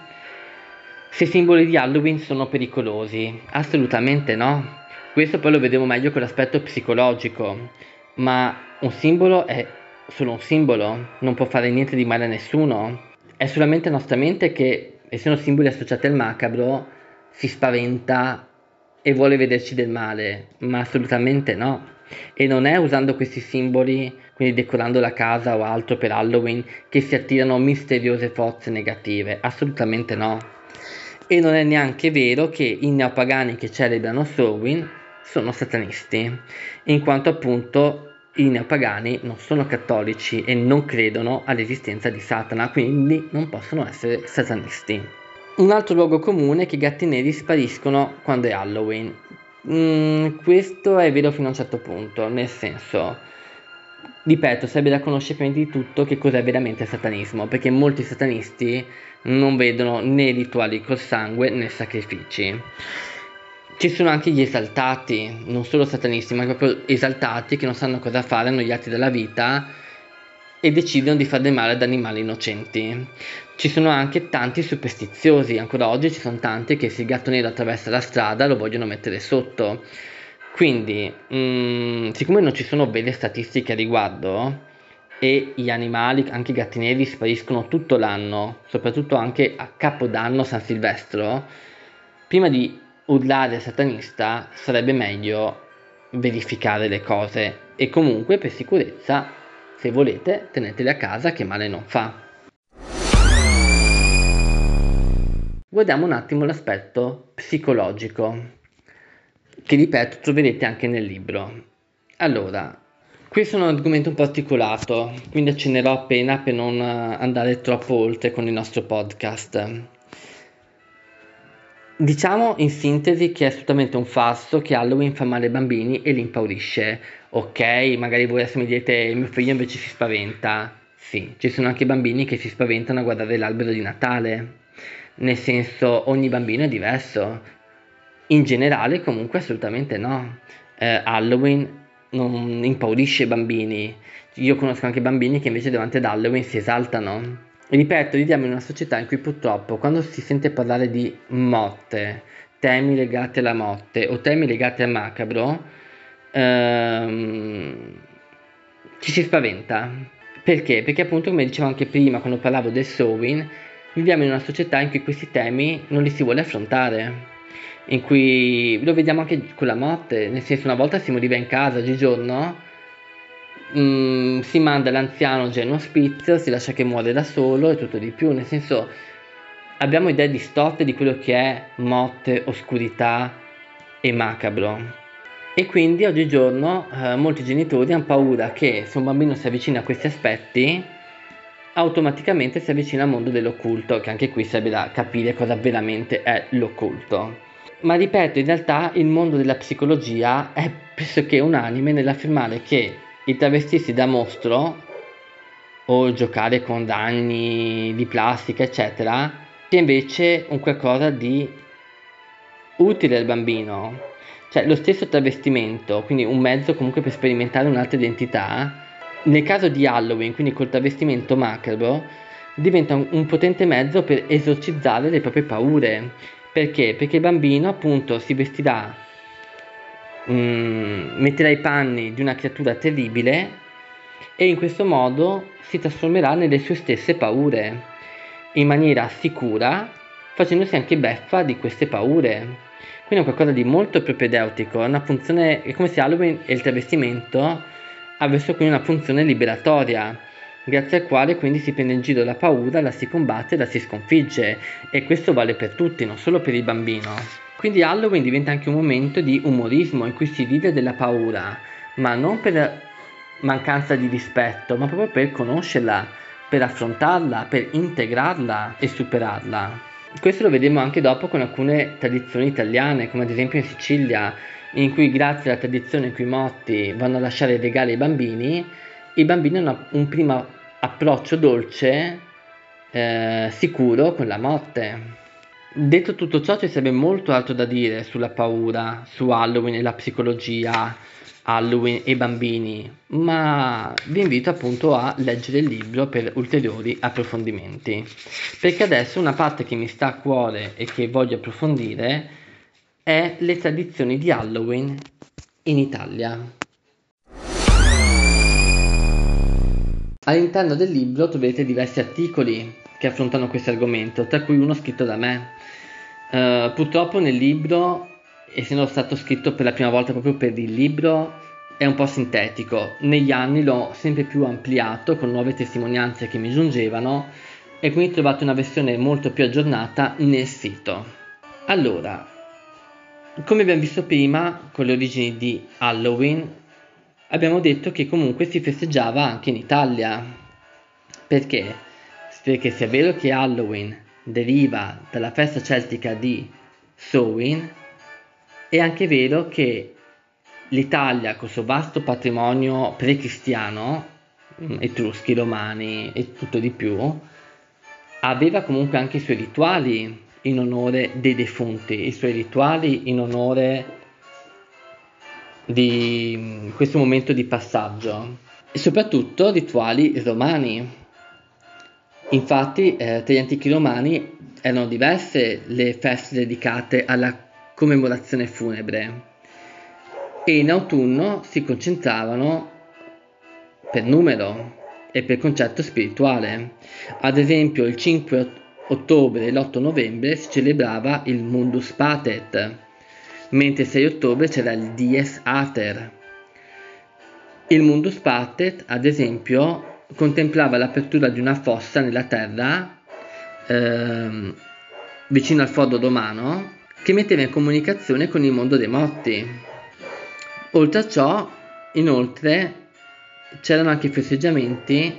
se i simboli di Halloween sono pericolosi, assolutamente no. Questo poi lo vedremo meglio con l'aspetto psicologico, ma un simbolo è solo un simbolo, non può fare niente di male a nessuno, è solamente nostra mente che, essendo simboli associati al macabro, si spaventa e vuole vederci del male, ma assolutamente no. E non è usando questi simboli, quindi decorando la casa o altro per Halloween, che si attirano misteriose forze negative, assolutamente no. E non è neanche vero che i neopagani che celebrano Samhain sono satanisti, in quanto appunto i neopagani non sono cattolici e non credono all'esistenza di Satana, quindi non possono essere satanisti. Un altro luogo comune è che i gatti neri spariscono quando è Halloween. Mm, questo è vero fino a un certo punto, nel senso, ripeto, sarebbe da conoscere prima di tutto che cos'è veramente il satanismo, perché molti satanisti non vedono né rituali col sangue né sacrifici. Ci sono anche gli esaltati, non solo satanisti, ma proprio esaltati che non sanno cosa fare, annoiati dalla vita, e decidono di far del male ad animali innocenti. Ci sono anche tanti superstiziosi, ancora oggi ci sono tanti che se il gatto nero attraversa la strada lo vogliono mettere sotto. Quindi, mh, siccome non ci sono vere statistiche a riguardo e gli animali, anche i gatti neri, spariscono tutto l'anno, soprattutto anche a Capodanno, San Silvestro, prima di urlare satanista sarebbe meglio verificare le cose e comunque per sicurezza, se volete, teneteli a casa che male non fa. Guardiamo un attimo l'aspetto psicologico, che ripeto troverete anche nel libro. Allora, questo è un argomento un po' articolato, quindi accennerò appena per non andare troppo oltre con il nostro podcast. Diciamo in sintesi che è assolutamente un falso che Halloween fa male ai bambini e li impaurisce. Ok, magari voi adesso mi dite mio figlio invece si spaventa. Sì, ci sono anche bambini che si spaventano a guardare l'albero di Natale, nel senso ogni bambino è diverso. In generale comunque assolutamente no, eh, Halloween non impaurisce i bambini. Io conosco anche bambini che invece davanti ad Halloween si esaltano. Ripeto, viviamo in una società in cui purtroppo quando si sente parlare di morte, temi legati alla morte o temi legati al macabro, Um, ci si spaventa. Perché? Perché appunto, come dicevo anche prima quando parlavo del Samhain, viviamo in una società in cui questi temi non li si vuole affrontare, in cui lo vediamo anche con la morte, nel senso una volta si moriva in casa, oggigiorno um, si manda l'anziano già in ospizio, si lascia che muore da solo e tutto di più, nel senso abbiamo idee distorte di quello che è morte, oscurità e macabro. E quindi oggigiorno eh, molti genitori hanno paura che se un bambino si avvicina a questi aspetti automaticamente si avvicina al mondo dell'occulto, che anche qui serve da capire cosa veramente è l'occulto. Ma ripeto, in realtà il mondo della psicologia è pressoché unanime nell'affermare che il travestirsi da mostro o giocare con danni di plastica eccetera sia invece un qualcosa di utile al bambino. Cioè, lo stesso travestimento, quindi un mezzo comunque per sperimentare un'altra identità, nel caso di Halloween, quindi col travestimento macabro, diventa un, un potente mezzo per esorcizzare le proprie paure. Perché? Perché il bambino appunto si vestirà, mm, metterà i panni di una creatura terribile e in questo modo si trasformerà nelle sue stesse paure, in maniera sicura, facendosi anche beffa di queste paure. Quindi è qualcosa di molto propedeutico, una funzione, è come se Halloween e il travestimento avessero quindi una funzione liberatoria, grazie al quale quindi si prende in giro la paura, la si combatte, la si sconfigge, e questo vale per tutti, non solo per il bambino. Quindi Halloween diventa anche un momento di umorismo in cui si ride della paura, ma non per mancanza di rispetto, ma proprio per conoscerla, per affrontarla, per integrarla e superarla. Questo lo vedremo anche dopo con alcune tradizioni italiane, come ad esempio in Sicilia, in cui grazie alla tradizione in cui i morti vanno a lasciare regali ai bambini, i bambini hanno un primo approccio dolce, eh, sicuro con la morte. Detto tutto ciò, ci sarebbe molto altro da dire sulla paura, su Halloween e la psicologia, Halloween e bambini, ma vi invito appunto a leggere il libro per ulteriori approfondimenti, perché adesso una parte che mi sta a cuore e che voglio approfondire è le tradizioni di Halloween in Italia. All'interno del libro troverete diversi articoli che affrontano questo argomento, tra cui uno scritto da me. Uh, purtroppo nel libro, essendo stato scritto per la prima volta proprio per il libro, è un po' sintetico. Negli anni l'ho sempre più ampliato con nuove testimonianze che mi giungevano e quindi trovate una versione molto più aggiornata nel sito. Allora, come abbiamo visto prima con le origini di Halloween, abbiamo detto che comunque si festeggiava anche in Italia. Perché? Perché se è vero che Halloween deriva dalla festa celtica di Samhain, è anche vero che l'Italia, col suo vasto patrimonio pre-cristiano, etruschi, romani e tutto di più, aveva comunque anche i suoi rituali in onore dei defunti, i suoi rituali in onore di questo momento di passaggio, e soprattutto rituali romani. Infatti, eh, tra gli antichi romani erano diverse le feste dedicate alla commemorazione funebre e in autunno si concentravano per numero e per concetto spirituale. Ad esempio il cinque ottobre e l'otto novembre si celebrava il Mundus Patet, mentre il sei ottobre c'era il Dies Ater. Il Mundus Patet, ad esempio, contemplava l'apertura di una fossa nella terra ehm, vicino al foro romano, che metteva in comunicazione con il mondo dei morti. Oltre a ciò, inoltre, c'erano anche festeggiamenti,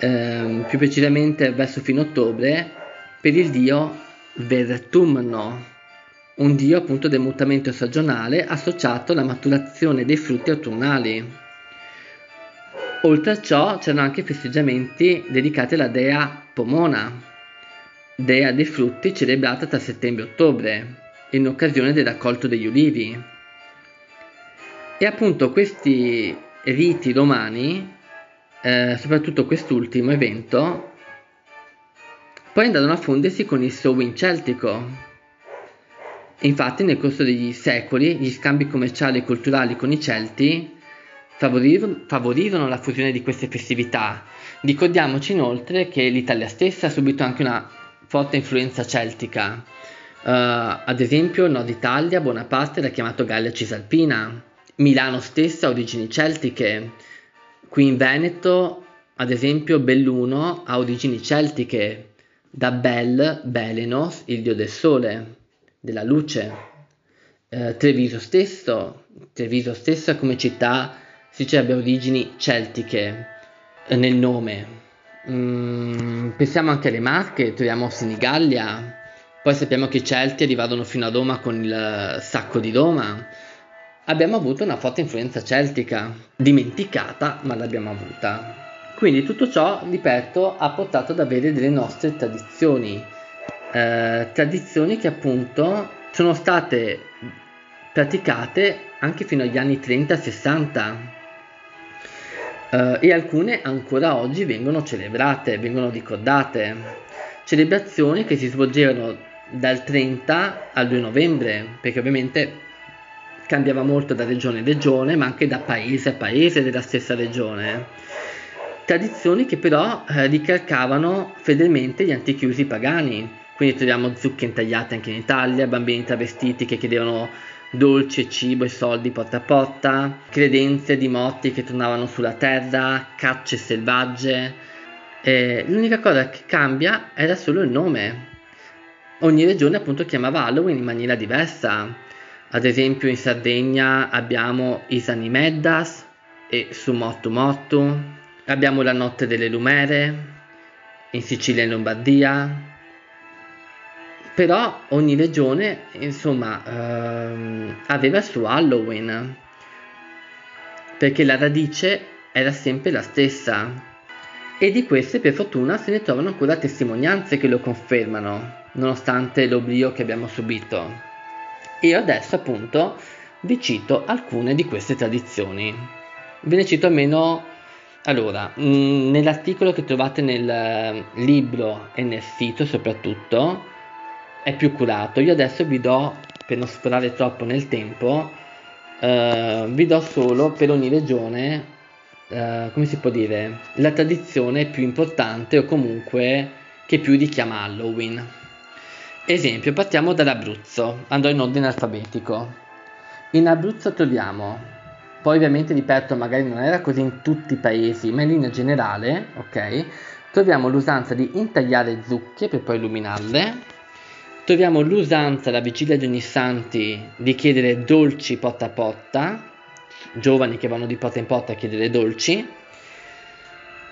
ehm, più precisamente verso fine ottobre, per il dio Vertumno, un dio appunto del mutamento stagionale associato alla maturazione dei frutti autunnali. Oltre a ciò, c'erano anche festeggiamenti dedicati alla dea Pomona, dea dei frutti, celebrata tra settembre e ottobre in occasione del raccolto degli ulivi. E appunto questi riti romani, eh, soprattutto quest'ultimo evento, poi andarono a fondersi con il Samhain celtico. Infatti nel corso degli secoli gli scambi commerciali e culturali con i Celti favorirono, favorirono la fusione di queste festività. Ricordiamoci inoltre che l'Italia stessa ha subito anche una forte influenza celtica. Uh, ad esempio, Nord Italia, buona parte era chiamato Gallia Cisalpina, Milano stessa ha origini celtiche, qui in Veneto, ad esempio, Belluno ha origini celtiche, da Bel, Belenos, il dio del sole, della luce. Uh, Treviso stesso, Treviso stessa come città, si cioè, abbia origini celtiche eh, nel nome. Mm, pensiamo anche alle Marche, troviamo Senigallia, poi sappiamo che i Celti arrivarono fino a Roma con il sacco di Roma. Abbiamo avuto una forte influenza celtica, dimenticata, ma l'abbiamo avuta. Quindi tutto ciò, ripeto, ha portato ad avere delle nostre tradizioni, eh, tradizioni che appunto sono state praticate anche fino agli anni trenta sessanta. Uh, e alcune ancora oggi vengono celebrate, vengono ricordate. Celebrazioni che si svolgevano dal trenta al due novembre, perché ovviamente cambiava molto da regione a regione, ma anche da paese a paese della stessa regione. Tradizioni che però eh, ricalcavano fedelmente gli antichi usi pagani, quindi troviamo zucche intagliate anche in Italia, bambini travestiti che chiedevano dolce, cibo e soldi porta a porta, credenze di morti che tornavano sulla terra, cacce selvagge. E l'unica cosa che cambia era solo il nome. Ogni regione appunto chiamava Halloween in maniera diversa. Ad esempio in Sardegna abbiamo Isanimeddas e Sumottu Mottu, abbiamo la notte delle lumere in Sicilia e in Lombardia. Però ogni regione, insomma, ehm, aveva il suo Halloween, perché la radice era sempre la stessa. E di queste, per fortuna, se ne trovano ancora testimonianze che lo confermano, nonostante l'oblio che abbiamo subito. E adesso, appunto, vi cito alcune di queste tradizioni. Ve ne cito almeno, allora, mh, nell'articolo che trovate nel libro e nel sito soprattutto, è più curato. Io adesso vi do, per non sforare troppo nel tempo, eh, vi do solo per ogni regione, eh, come si può dire, la tradizione più importante o comunque che più richiama Halloween. Esempio, partiamo dall'Abruzzo, andrò in ordine alfabetico. In Abruzzo troviamo, poi ovviamente ripeto magari non era così in tutti i paesi, ma in linea generale, ok? Troviamo l'usanza di intagliare zucche per poi illuminarle, troviamo l'usanza alla vigilia di ogni santi di chiedere dolci porta a porta, giovani che vanno di porta in porta a chiedere dolci,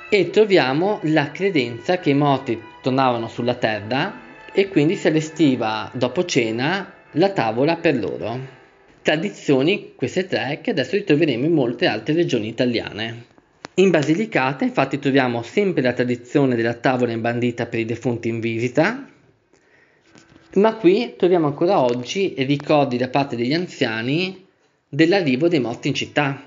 e troviamo la credenza che i morti tornavano sulla terra e quindi si allestiva dopo cena la tavola per loro. Tradizioni, queste tre, che adesso ritroveremo in molte altre regioni italiane. In Basilicata, infatti, troviamo sempre la tradizione della tavola imbandita per i defunti in visita, ma qui troviamo ancora oggi ricordi da parte degli anziani dell'arrivo dei morti in città,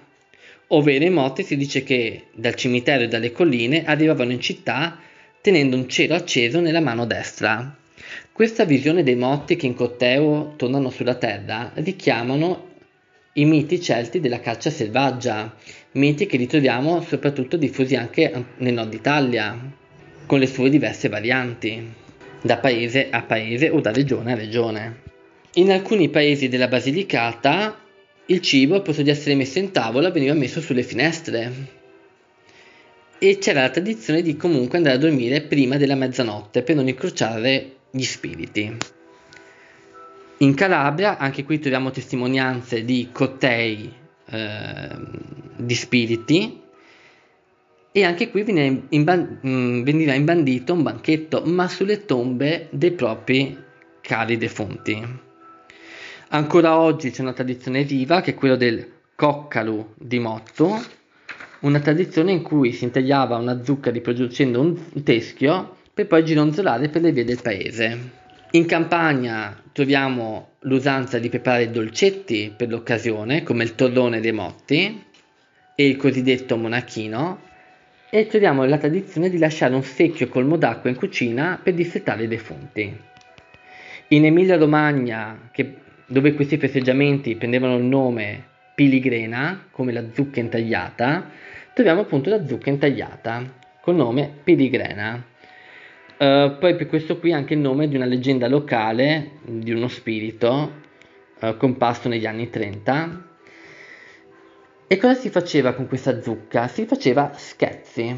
ovvero i morti si dice che dal cimitero e dalle colline arrivavano in città tenendo un cero acceso nella mano destra. Questa visione dei morti che in corteo tornano sulla terra richiamano i miti celti della caccia selvaggia, miti che ritroviamo soprattutto diffusi anche nel nord Italia, con le sue diverse varianti, da paese a paese o da regione a regione. In alcuni paesi della Basilicata il cibo, al posto di essere messo in tavola, veniva messo sulle finestre, e c'era la tradizione di comunque andare a dormire prima della mezzanotte per non incrociare gli spiriti. In Calabria, anche qui troviamo testimonianze di cortei eh, di spiriti, e anche qui veniva, imban- veniva imbandito un banchetto, ma sulle tombe dei propri cari defunti. Ancora oggi c'è una tradizione viva che è quella del coccalu di Mozzo, una tradizione in cui si intagliava una zucca riproducendo un teschio per poi gironzolare per le vie del paese. In Campania troviamo l'usanza di preparare dolcetti per l'occasione, come il torrone dei morti e il cosiddetto monachino, e troviamo la tradizione di lasciare un secchio colmo d'acqua in cucina per dissettare i defunti. In Emilia-Romagna, che, dove questi festeggiamenti prendevano il nome Piligrena, come la zucca intagliata, troviamo appunto la zucca intagliata, col nome Piligrena. Uh, poi per questo qui anche il nome di una leggenda locale di uno spirito uh, comparso negli anni trenta. E cosa si faceva con questa zucca? Si faceva scherzi,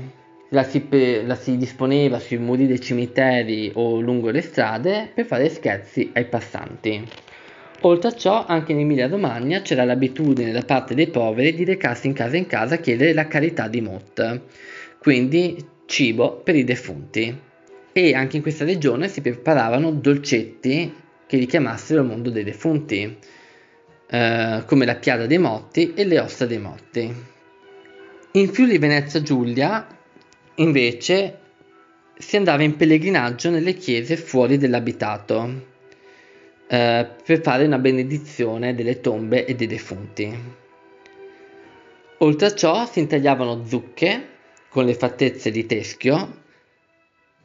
la si, la si disponeva sui muri dei cimiteri o lungo le strade per fare scherzi ai passanti. Oltre a ciò, anche in Emilia Romagna c'era l'abitudine da parte dei poveri di recarsi in casa in casa a chiedere la carità di Mott, quindi cibo per i defunti. E anche in questa regione si preparavano dolcetti che richiamassero il mondo dei defunti, eh, come la piada dei morti e le ossa dei morti. In Friuli Venezia Giulia, invece, si andava in pellegrinaggio nelle chiese fuori dell'abitato, eh, per fare una benedizione delle tombe e dei defunti. Oltre a ciò si intagliavano zucche con le fattezze di teschio,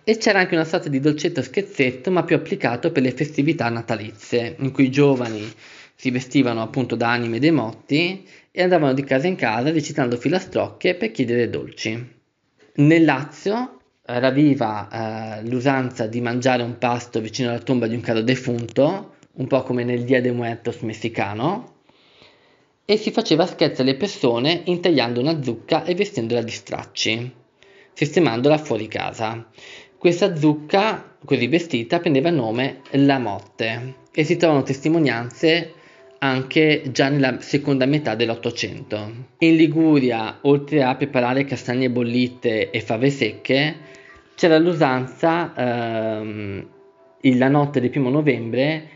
e c'era anche una sorta di dolcetto scherzetto, ma più applicato per le festività natalizie, in cui i giovani si vestivano appunto da anime dei morti e andavano di casa in casa recitando filastrocche per chiedere dolci. Nel Lazio era viva eh, l'usanza di mangiare un pasto vicino alla tomba di un caro defunto, un po' come nel Dia de Muertos messicano, e si faceva scherzo alle persone intagliando una zucca e vestendola di stracci, sistemandola fuori casa. Questa zucca, così vestita, prendeva il nome La Morte, e si trovano testimonianze anche già nella seconda metà dell'Ottocento. In Liguria, oltre a preparare castagne bollite e fave secche, c'era l'usanza, ehm, la notte del primo novembre,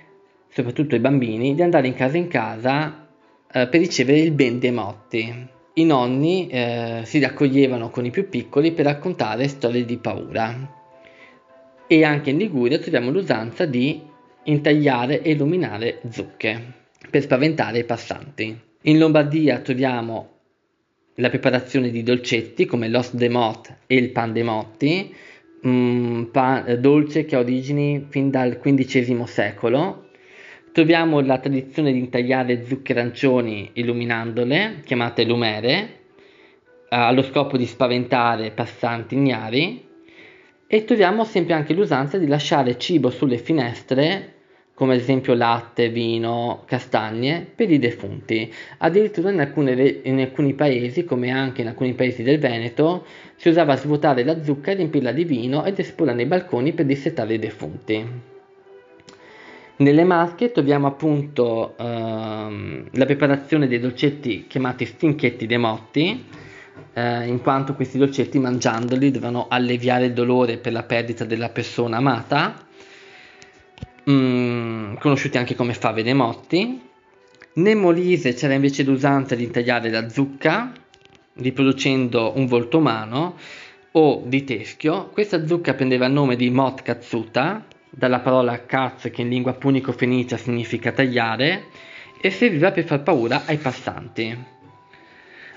soprattutto ai bambini, di andare in casa in casa eh, per ricevere il ben dei morti. I nonni eh, si raccoglievano con i più piccoli per raccontare storie di paura. E anche in Liguria troviamo l'usanza di intagliare e illuminare zucche. per spaventare i passanti. In Lombardia troviamo la preparazione di dolcetti come l'os de mort e il pan de morti, mh, pan, dolce che ha origini fin dal quindicesimo secolo. Troviamo la tradizione di intagliare zucche arancioni illuminandole, chiamate lumere, allo scopo di spaventare passanti ignari, e troviamo sempre anche l'usanza di lasciare cibo sulle finestre, come ad esempio latte, vino, castagne, per i defunti. Addirittura in, alcune, in alcuni paesi, come anche in alcuni paesi del Veneto, si usava svuotare la zucca e riempirla di vino ed esporla nei balconi per dissetare i defunti. Nelle Marche troviamo appunto ehm, la preparazione dei dolcetti chiamati stinchetti dei morti, eh, in quanto questi dolcetti, mangiandoli, devono alleviare il dolore per la perdita della persona amata, Mm, conosciuti anche come fave dei morti. Nel Molise c'era invece l'usanza di intagliare la zucca riproducendo un volto umano o di teschio. Questa zucca prendeva il nome di mort cazzuta, dalla parola caz che in lingua punico-fenicia significa tagliare, e serviva per far paura ai passanti.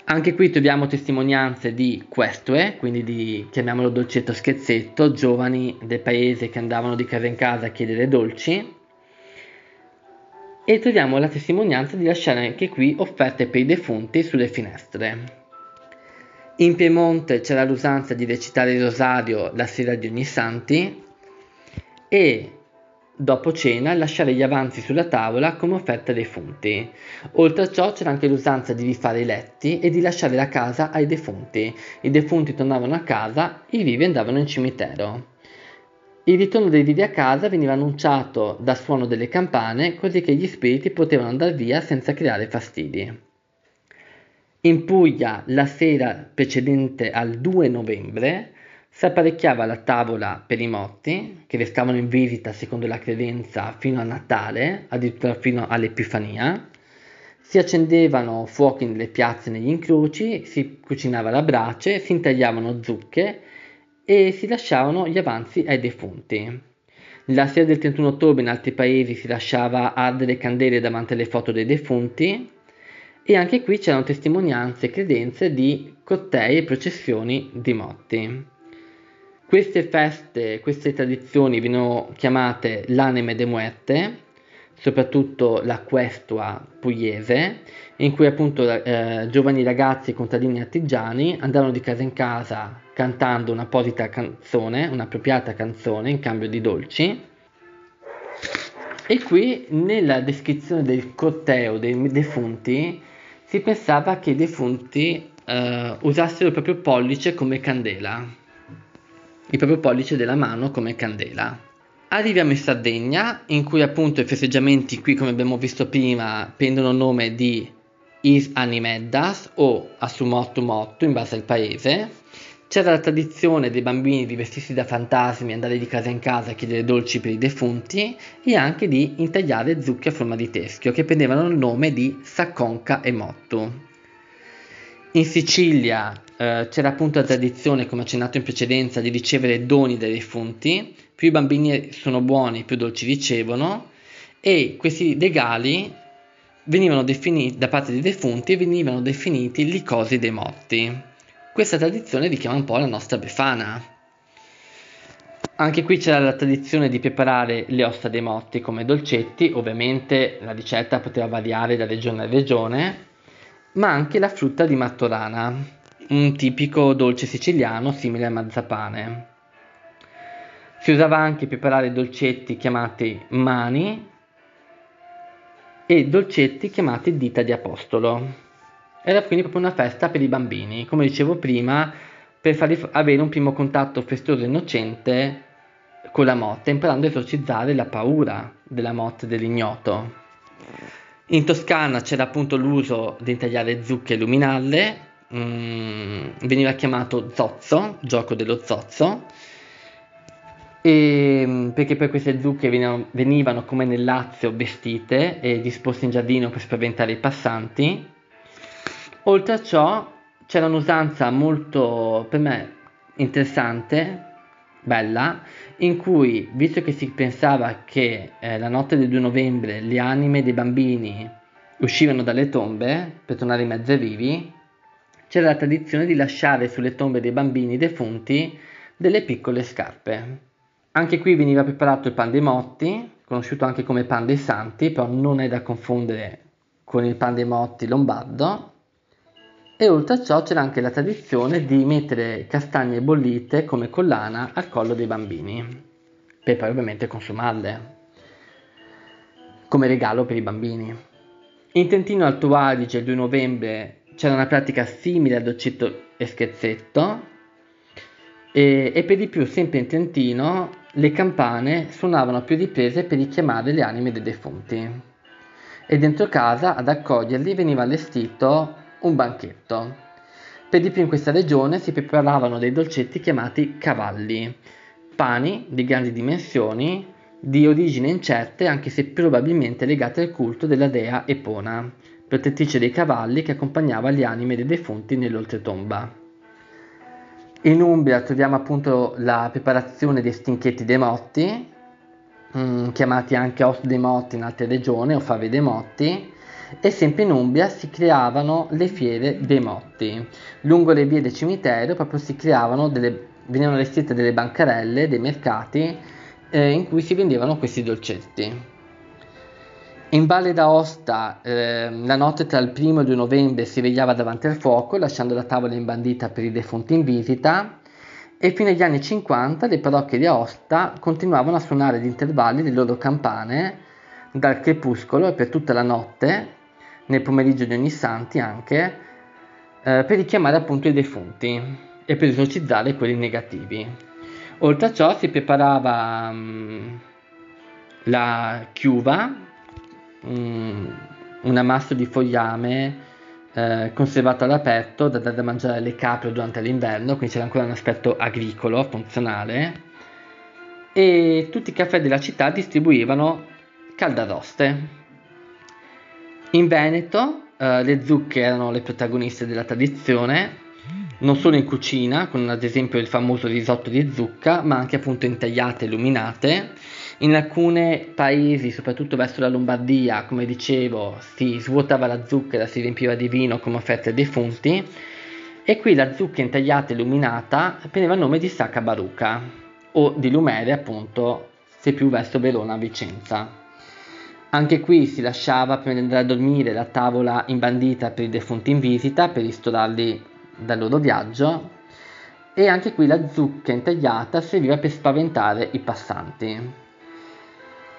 Anche qui troviamo testimonianze di questue, quindi di, chiamiamolo dolcetto scherzetto, giovani del paese che andavano di casa in casa a chiedere dolci, e troviamo la testimonianza di lasciare anche qui offerte per i defunti sulle finestre. In Piemonte c'era l'usanza di recitare il rosario la sera di Ognissanti e dopo cena lasciare gli avanzi sulla tavola come offerta ai defunti. Oltre a ciò c'era anche l'usanza di rifare i letti e di lasciare la casa ai defunti. I defunti tornavano a casa, i vivi andavano in cimitero. Il ritorno dei vivi a casa veniva annunciato dal suono delle campane, così che gli spiriti potevano andare via senza creare fastidi. In Puglia, la sera precedente al due novembre, si apparecchiava la tavola per i morti, che restavano in visita secondo la credenza fino a Natale, addirittura fino all'Epifania. Si accendevano fuochi nelle piazze e negli incroci, si cucinava la brace, si intagliavano zucche e si lasciavano gli avanzi ai defunti. La sera del trentuno ottobre in altri paesi si lasciava ardere candele davanti alle foto dei defunti, e anche qui c'erano testimonianze e credenze di cortei e processioni di morti. Queste feste, queste tradizioni vengono chiamate l'anime de muerte, soprattutto la questua pugliese, in cui appunto eh, giovani ragazzi, contadini artigiani andavano di casa in casa cantando un'apposita canzone, un'appropriata canzone in cambio di dolci. E qui nella descrizione del corteo dei defunti si pensava che i defunti eh, usassero il proprio pollice come candela. Il proprio pollice della mano come candela. Arriviamo in Sardegna, in cui appunto i festeggiamenti qui, come abbiamo visto prima, prendono nome di Is Animeddas o Assumottu Mottu in base al paese. C'era la tradizione dei bambini di vestirsi da fantasmi, andare di casa in casa a chiedere dolci per i defunti, e anche di intagliare zucche a forma di teschio, che prendevano il nome di Sacconca e Mottu. In Sicilia eh, c'era appunto la tradizione, come accennato in precedenza, di ricevere doni dai defunti. Più i bambini sono buoni, più dolci ricevono, e questi regali venivano definiti da parte dei defunti e venivano definiti licosi dei morti. Questa tradizione richiama un po' la nostra Befana. Anche qui c'era la tradizione di preparare le ossa dei morti come dolcetti. Ovviamente la ricetta poteva variare da regione a regione, ma anche la frutta di martorana, un tipico dolce siciliano simile al marzapane. Si usava anche preparare dolcetti chiamati mani e dolcetti chiamati dita di apostolo. Era quindi proprio una festa per i bambini, come dicevo prima, per farli avere un primo contatto festoso e innocente con la morte, imparando a esorcizzare la paura della morte dell'ignoto. In Toscana c'era appunto l'uso di intagliare zucche e illuminarle, mm, veniva chiamato zozzo, gioco dello zozzo, e, perché poi queste zucche venivano, venivano come nel Lazio vestite e disposte in giardino per spaventare i passanti. Oltre a ciò c'era un'usanza molto, per me, interessante, bella, in cui, visto che si pensava che eh, la notte del due novembre le anime dei bambini uscivano dalle tombe per tornare in mezzo ai vivi, c'era la tradizione di lasciare sulle tombe dei bambini defunti delle piccole scarpe. Anche qui veniva preparato il pan dei motti, conosciuto anche come pan dei santi, però non è da confondere con il pan dei motti lombardo. E oltre a ciò c'era anche la tradizione di mettere castagne bollite come collana al collo dei bambini, per poi ovviamente consumarle, come regalo per i bambini. In Trentino Alto Adige il due novembre c'era una pratica simile ad Occetto e Scherzetto, e, e per di più sempre in Trentino le campane suonavano a più riprese per richiamare le anime dei defunti, e dentro casa ad accoglierli veniva allestito un banchetto. Per di più in questa regione si preparavano dei dolcetti chiamati cavalli, pani di grandi dimensioni, di origine incerte anche se probabilmente legate al culto della dea Epona, protettrice dei cavalli che accompagnava le anime dei defunti nell'oltretomba. In Umbria troviamo appunto la preparazione dei stinchetti dei motti, mh, chiamati anche os dei motti in altre regioni o fave dei motti. E sempre in Umbria si creavano le fiere dei motti. Lungo le vie del cimitero proprio si creavano delle, venivano allestite delle bancarelle, dei mercati eh, in cui si vendevano questi dolcetti. In Valle d'Aosta eh, la notte tra il primo e il due novembre si vegliava davanti al fuoco lasciando la tavola imbandita per i defunti in visita, e fino agli anni cinquanta le parrocchie di Aosta continuavano a suonare ad intervalli le loro campane dal crepuscolo e per tutta la notte, nel pomeriggio di ogni santi anche, eh, per richiamare appunto i defunti e per esorcizzare quelli negativi. Oltre a ciò si preparava mh, la chiuva, mh, un ammasso di fogliame eh, conservato all'aperto da dare da mangiare alle capre durante l'inverno, quindi c'era ancora un aspetto agricolo, funzionale, e tutti i caffè della città distribuivano caldaroste. In Veneto eh, le zucche erano le protagoniste della tradizione, non solo in cucina, con ad esempio il famoso risotto di zucca, ma anche appunto in tagliate illuminate. In alcuni paesi, soprattutto verso la Lombardia, come dicevo, si svuotava la zucca e la si riempiva di vino come offerta ai defunti, e qui la zucca in tagliata illuminata prendeva il nome di sacca baruca, o di lumere appunto, se più verso Verona o Vicenza. Anche qui si lasciava prima di andare a dormire la tavola imbandita per i defunti in visita, per ristorarli dal loro viaggio, e anche qui la zucca intagliata serviva per spaventare i passanti.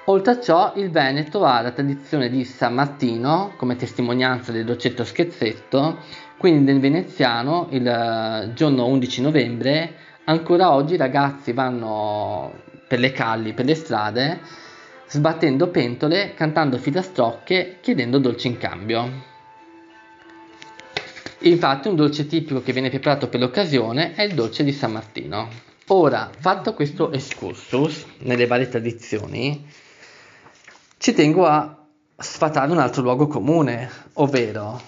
Oltre a ciò il Veneto ha la tradizione di San Martino come testimonianza del dolcetto scherzetto, quindi nel veneziano il giorno undici novembre ancora oggi i ragazzi vanno per le calli, per le strade, sbattendo pentole, cantando filastrocche, chiedendo dolci in cambio. Infatti un dolce tipico che viene preparato per l'occasione è il dolce di San Martino. Ora, fatto questo excursus nelle varie tradizioni, ci tengo a sfatare un altro luogo comune, ovvero,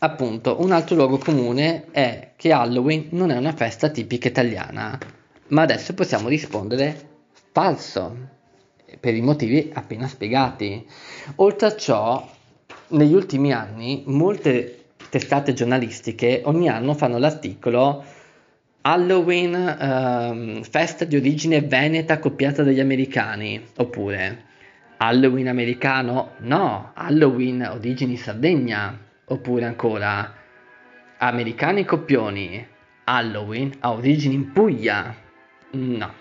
appunto, un altro luogo comune è che Halloween non è una festa tipica italiana, ma adesso possiamo rispondere falso, per i motivi appena spiegati. Oltre a ciò, negli ultimi anni, molte testate giornalistiche ogni anno fanno l'articolo Halloween, ehm, festa di origine veneta copiata dagli americani, oppure Halloween americano, no, Halloween origini Sardegna, oppure ancora americani copioni, Halloween ha origini in Puglia, no.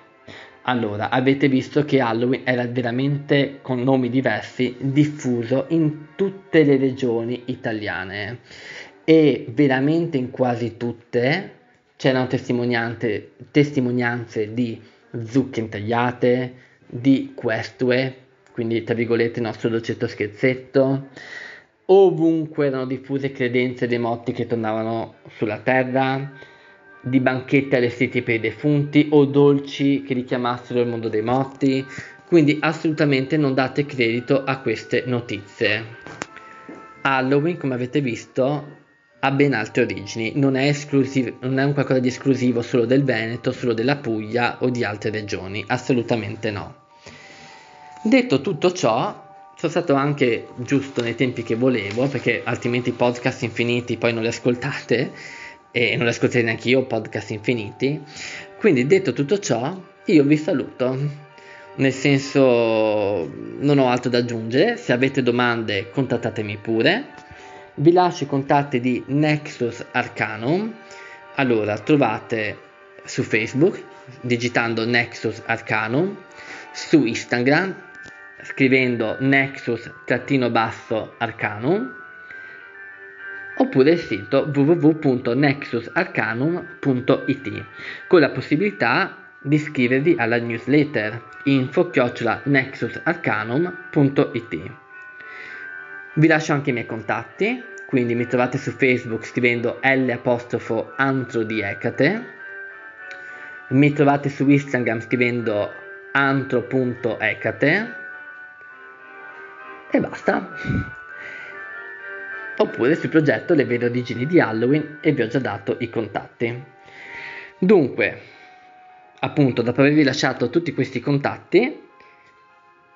Allora, avete visto che Halloween era veramente, con nomi diversi, diffuso in tutte le regioni italiane, e veramente in quasi tutte c'erano testimonianze, testimonianze di zucche intagliate, di questue, quindi tra virgolette il nostro dolcetto scherzetto. Ovunque erano diffuse credenze dei motti che tornavano sulla terra, di banchette allestiti per i defunti o dolci che richiamassero il mondo dei morti, quindi assolutamente non date credito a queste notizie. Halloween, come avete visto, ha ben altre origini, non è, non è un qualcosa di esclusivo solo del Veneto, solo della Puglia o di altre regioni, assolutamente no. Detto tutto ciò, sono stato anche giusto nei tempi che volevo, perché altrimenti i podcast infiniti poi non li ascoltate, e non li ascolterei neanche io, podcast infiniti. Quindi detto tutto ciò, io vi saluto, nel senso non ho altro da aggiungere. Se avete domande contattatemi pure, vi lascio i contatti di Nexus Arcanum. Allora, trovate su Facebook digitando Nexus Arcanum, su Instagram scrivendo Nexus-Arcanum, oppure il sito w w w punto nexus arcanum punto i t, con la possibilità di iscrivervi alla newsletter info chiocciola nexus arcanum punto i t. Vi lascio anche i miei contatti, quindi mi trovate su Facebook scrivendo L apostrofo antro di Ecate, mi trovate su Instagram scrivendo antro punto ecate, e basta. Oppure sul progetto Le Vere Origini di Halloween, e vi ho già dato i contatti. Dunque, appunto, dopo avervi lasciato tutti questi contatti,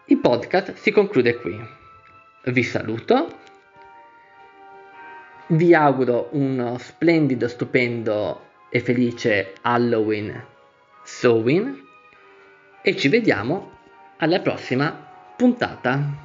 il podcast si conclude qui. Vi saluto, vi auguro uno splendido, stupendo e felice Halloween Samhain, e ci vediamo alla prossima puntata.